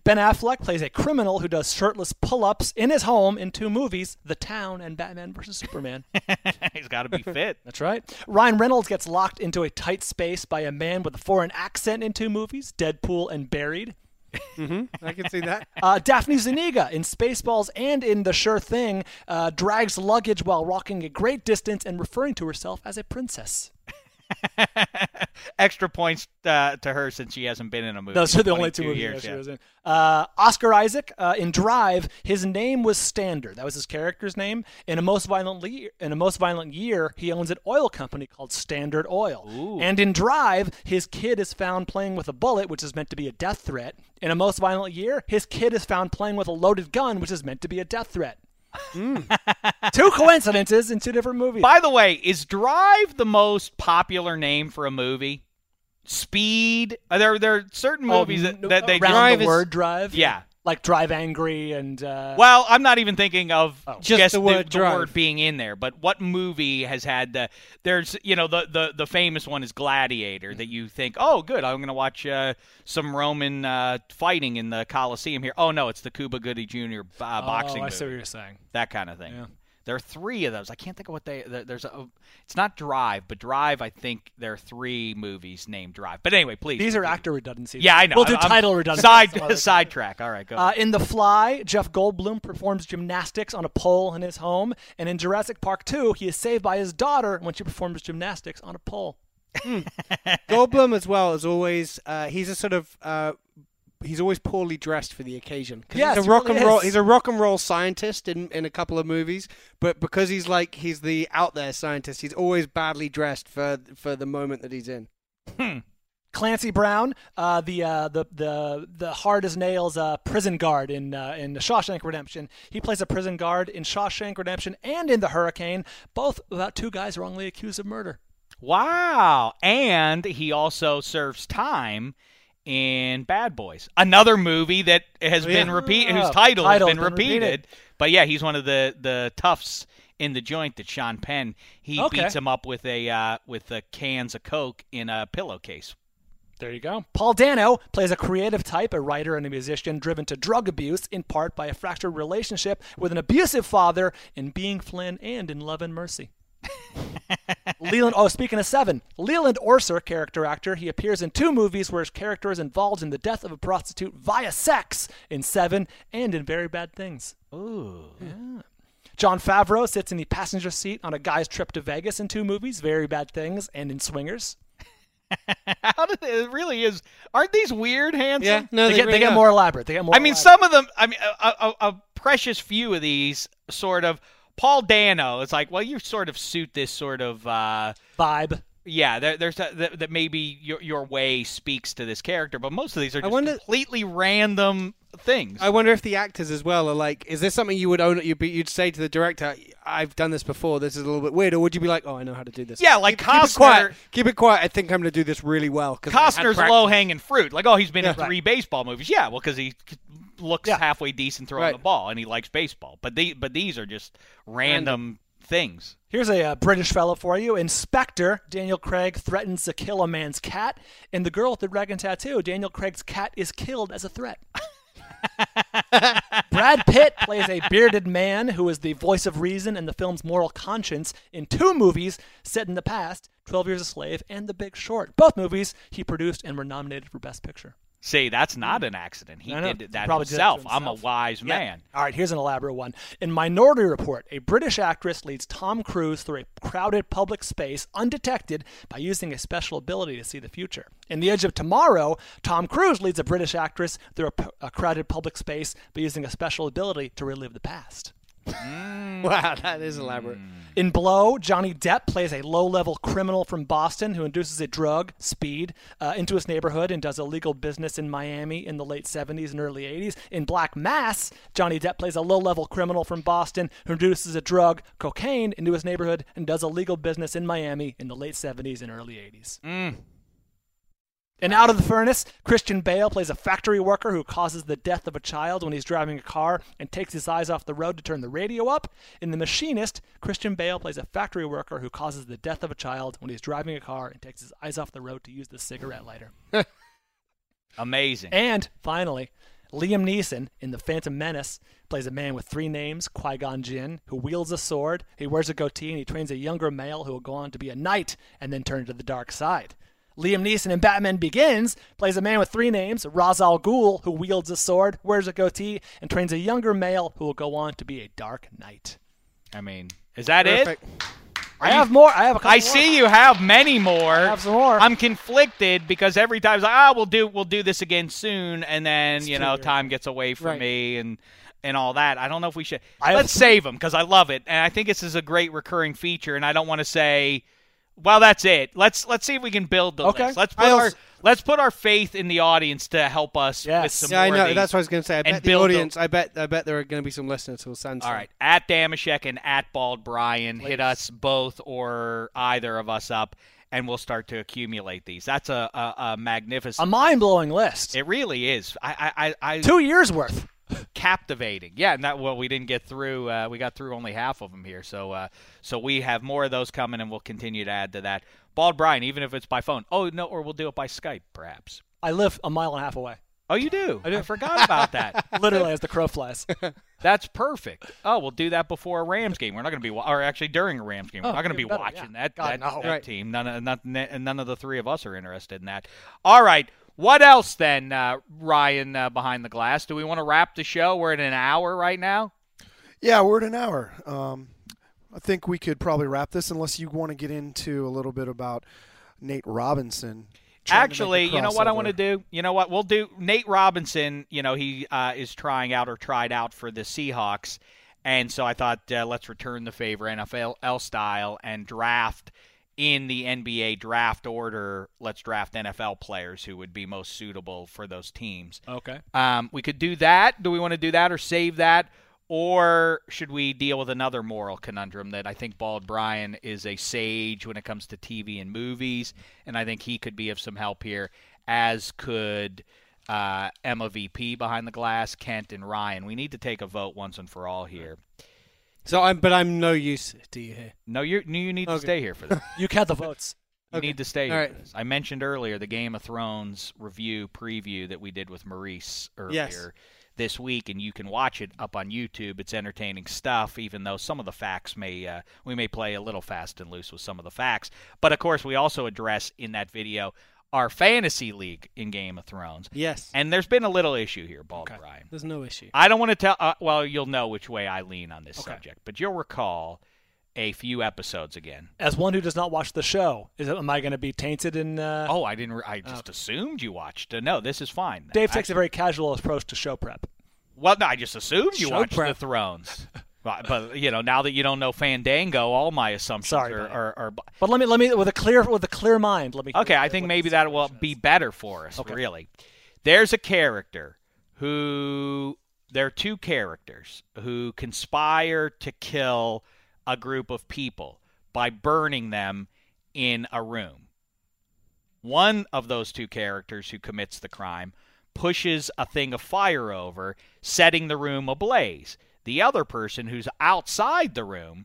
Ben Affleck plays a criminal who does shirtless pull-ups in his home in two movies, The Town and Batman vs. Superman. He's got to be fit. That's right. Ryan Reynolds gets locked into a tight space by a man with a foreign accent in two movies, Deadpool and Buried. Mm-hmm. I can see that. Daphne Zuniga in Spaceballs and in The Sure Thing drags luggage while walking a great distance and referring to herself as a princess. Extra points to her since she hasn't been in a movie. Those are the only two movies she was in. Oscar Isaac in Drive, his name was Stander. That was his character's name. In A Most Violent Year, he owns an oil company called Standard Oil. Ooh. And in Drive, his kid is found playing with a bullet, which is meant to be a death threat. In A Most Violent Year, his kid is found playing with a loaded gun, which is meant to be a death threat. Two coincidences in two different movies. By the way, is Drive the most popular name for a movie? Speed? There are certain movies that they drive the word drive. Yeah. Like Drive Angry and... Well, I'm not even thinking of just the word being in there, but what movie has had the... There's, the famous one is Gladiator, that you think, oh, good, I'm going to watch some Roman fighting in the Coliseum here. Oh, no, it's the Cuba Gooding Jr. Boxing movie. I see what you're saying. That kind of thing. Yeah. There are three of those. I can't think of what they... it's not Drive, but Drive, I think there are three movies named Drive. But anyway, please. These are actor redundancies. Yeah, I know. We'll do title redundancies. Sidetrack. All right, go ahead. In The Fly, Jeff Goldblum performs gymnastics on a pole in his home. And in Jurassic Park 2, he is saved by his daughter when she performs gymnastics on a pole. Goldblum, as well, as always, he's a sort of... he's always poorly dressed for the occasion. Yes, he's a rock and roll scientist in a couple of movies, but because he's the out there scientist, he's always badly dressed for the moment that he's in. Clancy Brown, the hard as nails prison guard in Shawshank Redemption. He plays a prison guard in Shawshank Redemption and in The Hurricane, both about two guys wrongly accused of murder. Wow, and he also serves time in Bad Boys, another movie that has been repeated, whose title has been repeated. But yeah, he's one of the toughs in the joint that Sean Penn, beats him up with cans of Coke in a pillowcase. There you go. Paul Dano plays a creative type, a writer and a musician driven to drug abuse, in part by a fractured relationship with an abusive father, in Being Flynn and in Love and Mercy. Speaking of Seven, Leland Orser, character actor, he appears in two movies where his character is involved in the death of a prostitute via sex, in Seven and in Very Bad Things. Ooh. Yeah. Jon Favreau sits in the passenger seat on a guy's trip to Vegas in two movies, Very Bad Things and in Swingers. It really is. Aren't these weird, handsome? Yeah, no, they get more elaborate. They get more. I mean, elaborate. Some of them. I mean, a precious few of these sort of. Paul Dano, it's like, well, you sort of suit this sort of vibe. Yeah, there's that maybe your way speaks to this character, but most of these are just completely random things. I wonder if the actors as well are like, is this something you would own? You'd say to the director, I've done this before, this is a little bit weird, or would you be like, oh, I know how to do this? Yeah, like Costner. Keep it quiet. I think I'm going to do this really well. Costner's low-hanging fruit. Like, oh, he's been in three baseball movies. Yeah, well, because he looks halfway decent throwing the ball, and he likes baseball. But these are just random things. Here's a British fellow for you. Inspector Daniel Craig threatens to kill a man's cat. In The Girl with the Dragon Tattoo, Daniel Craig's cat is killed as a threat. Brad Pitt plays a bearded man who is the voice of reason and the film's moral conscience in two movies set in the past, 12 Years a Slave and The Big Short. Both movies he produced and were nominated for Best Picture. See, that's not an accident. He did that himself. I'm a wise man. All right, here's an elaborate one. In Minority Report, a British actress leads Tom Cruise through a crowded public space undetected by using a special ability to see the future. In The Edge of Tomorrow, Tom Cruise leads a British actress through a crowded public space by using a special ability to relive the past. Wow, that is elaborate. In Blow, Johnny Depp plays a low-level criminal from Boston who induces a drug, speed, into his neighborhood and does illegal business in Miami in the late 70s and early 80s. In Black Mass, Johnny Depp plays a low-level criminal from Boston who induces a drug, cocaine, into his neighborhood and does illegal business in Miami in the late 70s and early 80s. And Out of the Furnace, Christian Bale plays a factory worker who causes the death of a child when he's driving a car and takes his eyes off the road to turn the radio up. In The Machinist, Christian Bale plays a factory worker who causes the death of a child when he's driving a car and takes his eyes off the road to use the cigarette lighter. Amazing. And finally, Liam Neeson in The Phantom Menace plays a man with three names, Qui-Gon Jinn, who wields a sword, he wears a goatee, and he trains a younger male who will go on to be a knight and then turn to the dark side. Liam Neeson in Batman Begins plays a man with three names, Ra's al Ghul, who wields a sword, wears a goatee, and trains a younger male who will go on to be a dark knight. I mean, is that perfect. It? I have more. I have a couple more. See you have many more. I have some more. I'm conflicted because every time it's like, we'll do this again soon, and then, time gets away from me and all that. I don't know if we should. Let's save them because I love it, and I think this is a great recurring feature, and I don't want to say – well, that's it. Let's see if we can build the list. Let's put our faith in the audience to help us with some more. Yeah, I know. That's what I was going to say. I bet the audience. I bet there are going to be some listeners who will send some. All right. At Damashek and at Bald Brian, hit us both or either of us up, and we'll start to accumulate these. That's a magnificent, a mind-blowing list. It really is. 2 years worth. Captivating. Yeah, we didn't get through. We got through only half of them here. So we have more of those coming, and we'll continue to add to that. Bald Brian, even if it's by phone. Oh, no, or we'll do it by Skype, perhaps. I live a mile and a half away. Oh, you do? I forgot about that. Literally as the crow flies. That's perfect. Oh, we'll do that before a Rams game. We're not going to be – or actually during a Rams game. We're not going to be watching that team. None of the three of us are interested in that. All right. What else then, Ryan, behind the glass? Do we want to wrap the show? We're at an hour right now? Yeah, we're at an hour. I think we could probably wrap this unless you want to get into a little bit about Nate Robinson. Actually, you know what I want to do? You know what? We'll do Nate Robinson. You know, he is tried out for the Seahawks. And so I thought let's return the favor NFL style and draft – in the NBA draft order, let's draft NFL players who would be most suitable for those teams. Okay. We could do that. Do we want to do that or save that? Or should we deal with another moral conundrum that I think Bald Brian is a sage when it comes to TV and movies, and I think he could be of some help here, as could Emma VP behind the glass, Kent, and Ryan. We need to take a vote once and for all here. So I'm no use to you here. No, you need to stay here for this. You count the votes. You need to stay here for this. I mentioned earlier the Game of Thrones review preview that we did with Maurice earlier this week, and you can watch it up on YouTube. It's entertaining stuff, even though some of the facts we may play a little fast and loose with some of the facts. But, of course, we also address in that video our fantasy league in Game of Thrones. Yes. And there's been a little issue here, Bald Brian. There's no issue. I don't want to tell – well, you'll know which way I lean on this subject. But you'll recall a few episodes again. As one who does not watch the show, am I going to be tainted in – oh, I didn't I just assumed you watched. No, this is fine. Dave takes a very casual approach to show prep. Well, no, I just assumed you watched The Thrones. But now that you don't know Fandango, all my assumptions are. But let me with a clear mind. Let me. Okay, I think maybe that will be better for us. Okay. Really, there's a character who, there are two characters who conspire to kill a group of people by burning them in a room. One of those two characters who commits the crime pushes a thing of fire over, setting the room ablaze. The other person who's outside the room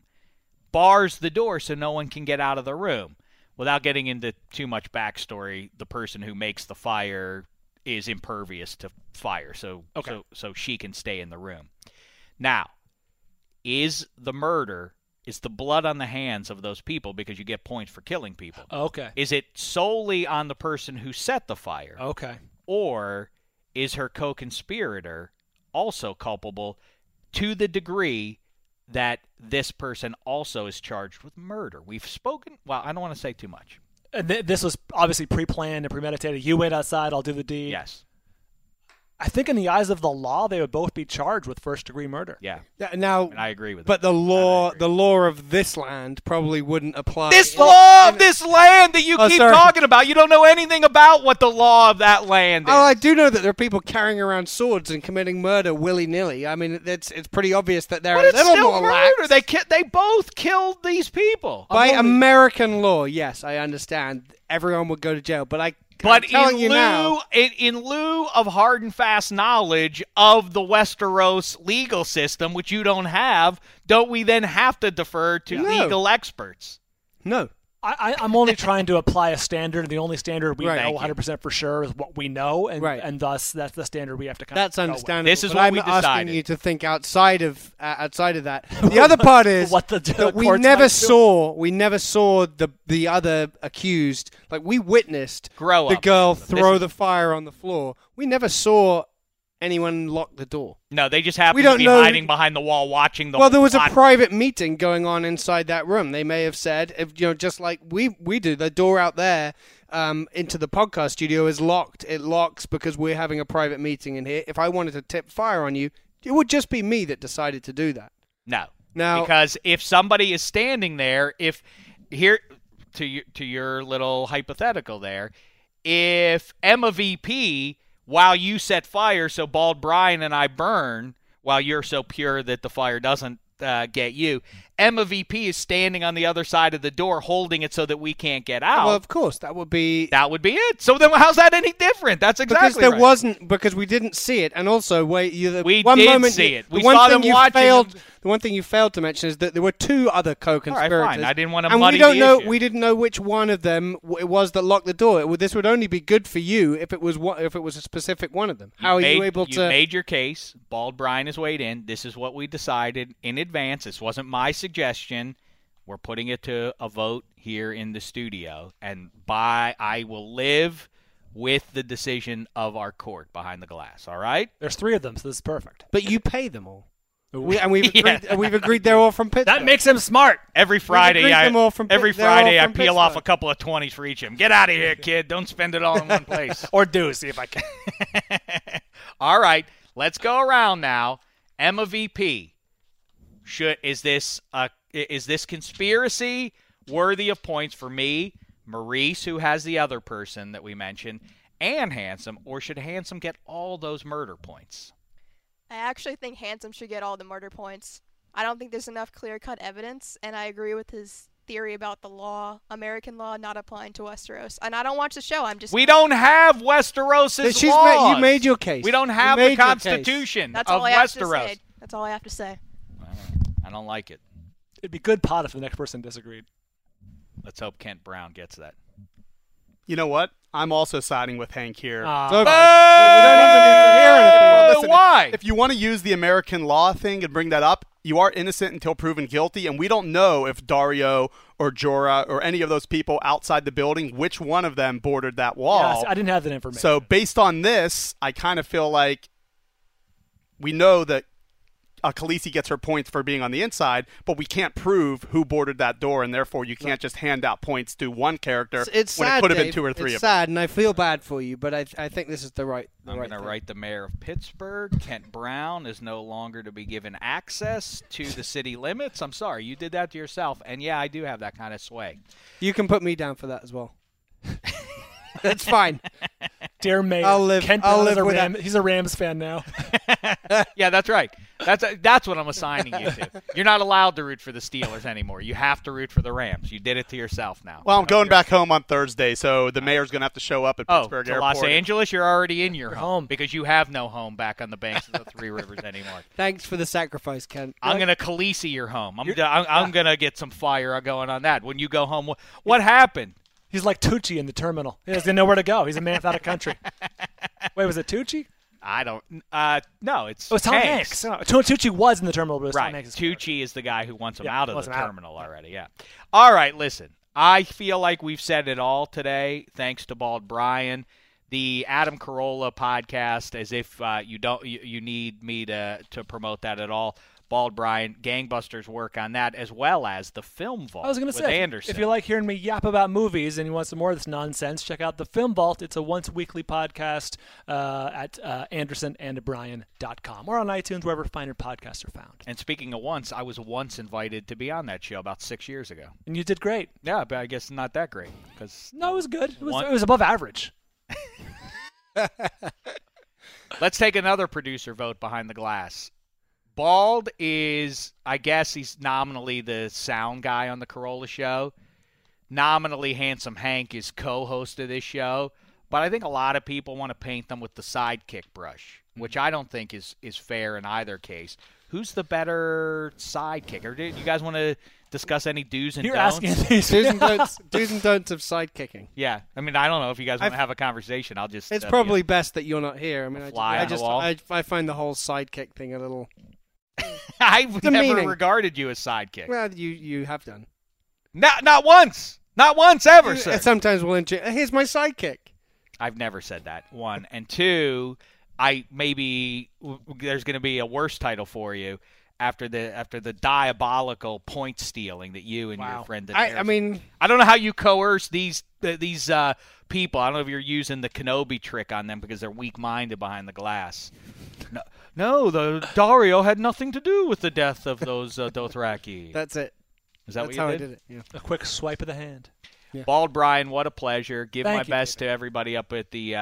bars the door so no one can get out of the room. Without getting into too much backstory, the person who makes the fire is impervious to fire, so she can stay in the room. Now, is the blood on the hands of those people, because you get points for killing people? Okay. Is it solely on the person who set the fire? Okay. Or is her co-conspirator also culpable to the degree that this person also is charged with murder? We've spoken... Well, I don't want to say too much. And this was obviously pre-planned and premeditated. You went outside, I'll do the deed. Yes. I think in the eyes of the law, they would both be charged with first-degree murder. Yeah. Now, and I agree with that. But the law of this land probably wouldn't apply. This law of this land that you keep talking about, you don't know anything about what the law of that land is. Oh, I do know that there are people carrying around swords and committing murder willy-nilly. I mean, it's pretty obvious that they're a little more lax. They both killed these people. By American law, yes, I understand. Everyone would go to jail, but in lieu of hard and fast knowledge of the Westeros legal system, which you don't have, don't we then have to defer to legal experts? No. I'm only trying to apply a standard. The only standard we know 100% for sure is what we know, and thus that's the standard we have to come. That's understandable. This is what we decided. I'm asking you to think outside of that. The other part is that we never saw the other accused. Like, we witnessed the girl throw the fire on the floor. We never saw anyone lock the door. No, they just happened to be hiding behind the wall watching the... Well, there was a private meeting going on inside that room. They may have said, just like we do, the door out there into the podcast studio is locked. It locks because we're having a private meeting in here. If I wanted to tip fire on you, it would just be me that decided to do that. No. Now, because if somebody is standing there, to your little hypothetical there, if Emma VP... While you set fire so Bald Brian and I burn, while you're so pure that the fire doesn't get you, Emma VP is standing on the other side of the door holding it so that we can't get out. Well, of course, that would be it. So then how's that any different? That's exactly because because we didn't see it, and also we did see it. We saw them watching. The one thing you failed to mention is that there were two other co-conspirators. All right, fine. I didn't want to muddy the issue. We didn't know which one of them it was that locked the door. This would only be good for you if it was a specific one of them. You made your case. Bald Brian has weighed in. This is what we decided in advance. This wasn't my suggestion. We're putting it to a vote here in the studio, and I will live with the decision of our court behind the glass. All right, there's three of them, so this is perfect. But you pay them all, we've agreed they're all from Pittsburgh. That makes them smart. Every Friday I peel off a couple of 20s for each of them. Get out of here, kid! Don't spend it all in one place. Or do, see if I can. All right, let's go around now. Emma VP. Is this conspiracy worthy of points for me, Maurice, who has the other person that we mentioned, and Handsome, or should Handsome get all those murder points? I actually think Handsome should get all the murder points. I don't think there's enough clear-cut evidence, and I agree with his theory about the law, American law, not applying to Westeros. And I don't watch the show. We don't have Westeros's laws. You made your case. We don't have the Constitution of Westeros. That's all I have to say. I don't like it. It'd be good pot if the next person disagreed. Let's hope Kent Brown gets that. You know what? I'm also siding with Hank here. Okay. We don't even need to hear anything. Well, listen, why? If you want to use the American law thing and bring that up, you are innocent until proven guilty, and we don't know if Dario or Jorah or any of those people outside the building, which one of them bordered that wall. Yes, I didn't have that information. So based on this, I kind of feel like we know that Khaleesi gets her points for being on the inside, but we can't prove who boarded that door, and therefore you can't just hand out points to one character when it could have been two or three of them. It's sad, and I feel bad for you, but I think this is the right thing. I'm going to write the mayor of Pittsburgh. Kent Brown is no longer to be given access to the city limits. I'm sorry, you did that to yourself, and yeah, I do have that kind of sway. You can put me down for that as well. That's fine. Dear Mayor, I'll live with him. He's a Rams fan now. Yeah, that's right. That's what I'm assigning you to. You're not allowed to root for the Steelers anymore. You have to root for the Rams. You did it to yourself now. Well, I'm going back home on Thursday, so the mayor's going to have to show up at Pittsburgh Airport. Los Angeles, you're already in your home because you have no home back on the banks of the Three Rivers anymore. Thanks for the sacrifice, Ken. I'm going to Khaleesi your home. I'm going to get some fire going on that. When you go home, what happened? He's like Tucci in the terminal. He doesn't know where to go. He's a man without a country. Wait, was it Tucci? I don't no, it's Tom Hanks. Tucci was in the terminal, but it was Tom Hanks. Tucci is the guy who wants him out of the terminal already, yeah. All right, listen. I feel like we've said it all today, thanks to Bald Brian. The Adam Carolla podcast, as if you need me to promote that at all. Bald Brian, gangbusters work on that, as well as the Film Vault. I was going to say, Anderson. If you like hearing me yap about movies and you want some more of this nonsense, check out the Film Vault. It's a once-weekly podcast at andersonandbrian.com or on iTunes, wherever finer podcasts are found. And speaking of once, I was once invited to be on that show about 6 years ago. And you did great. Yeah, but I guess not that great. No, it was good. It was above average. Let's take another producer vote behind the glass. Bald is, I guess he's nominally the sound guy on the Carolla show. Nominally, Handsome Hank is co-host of this show. But I think a lot of people want to paint them with the sidekick brush, which I don't think is fair in either case. Who's the better sidekick? Or do you guys want to discuss any do's and don'ts? You're asking these. Do's and don'ts of sidekicking. Yeah. I mean, I don't know if you guys want to have a conversation. I'll just... It's probably best that you're not here. I mean, I find the whole sidekick thing a little... I've never regarded you as sidekick. Well, you have done. Not once. Not once ever, sir. Sometimes we'll here's my sidekick. I've never said that, one. And two, there's going to be a worse title for you after the diabolical point stealing that you and your friend did. I mean, I don't know how you coerce these people. I don't know if you're using the Kenobi trick on them because they're weak-minded behind the glass. No, the Dario had nothing to do with the death of those Dothraki. That's it. That's what you did? I did it. Yeah. A quick swipe of the hand. Yeah. Bald Brian, what a pleasure. Thank you, David. To everybody up at the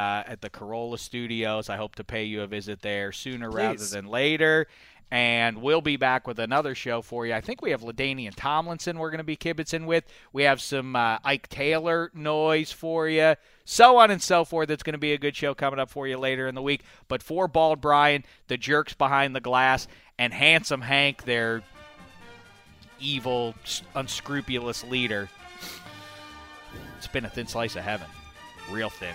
Carolla Studios. I hope to pay you a visit there sooner rather than later. And we'll be back with another show for you. I think we have LaDainian Tomlinson we're going to be kibitzing with. We have some Ike Taylor noise for you, so on and so forth. It's going to be a good show coming up for you later in the week. But for Bald Brian, the jerks behind the glass, and Handsome Hank, their evil, unscrupulous leader, it's been a thin slice of heaven, real thin.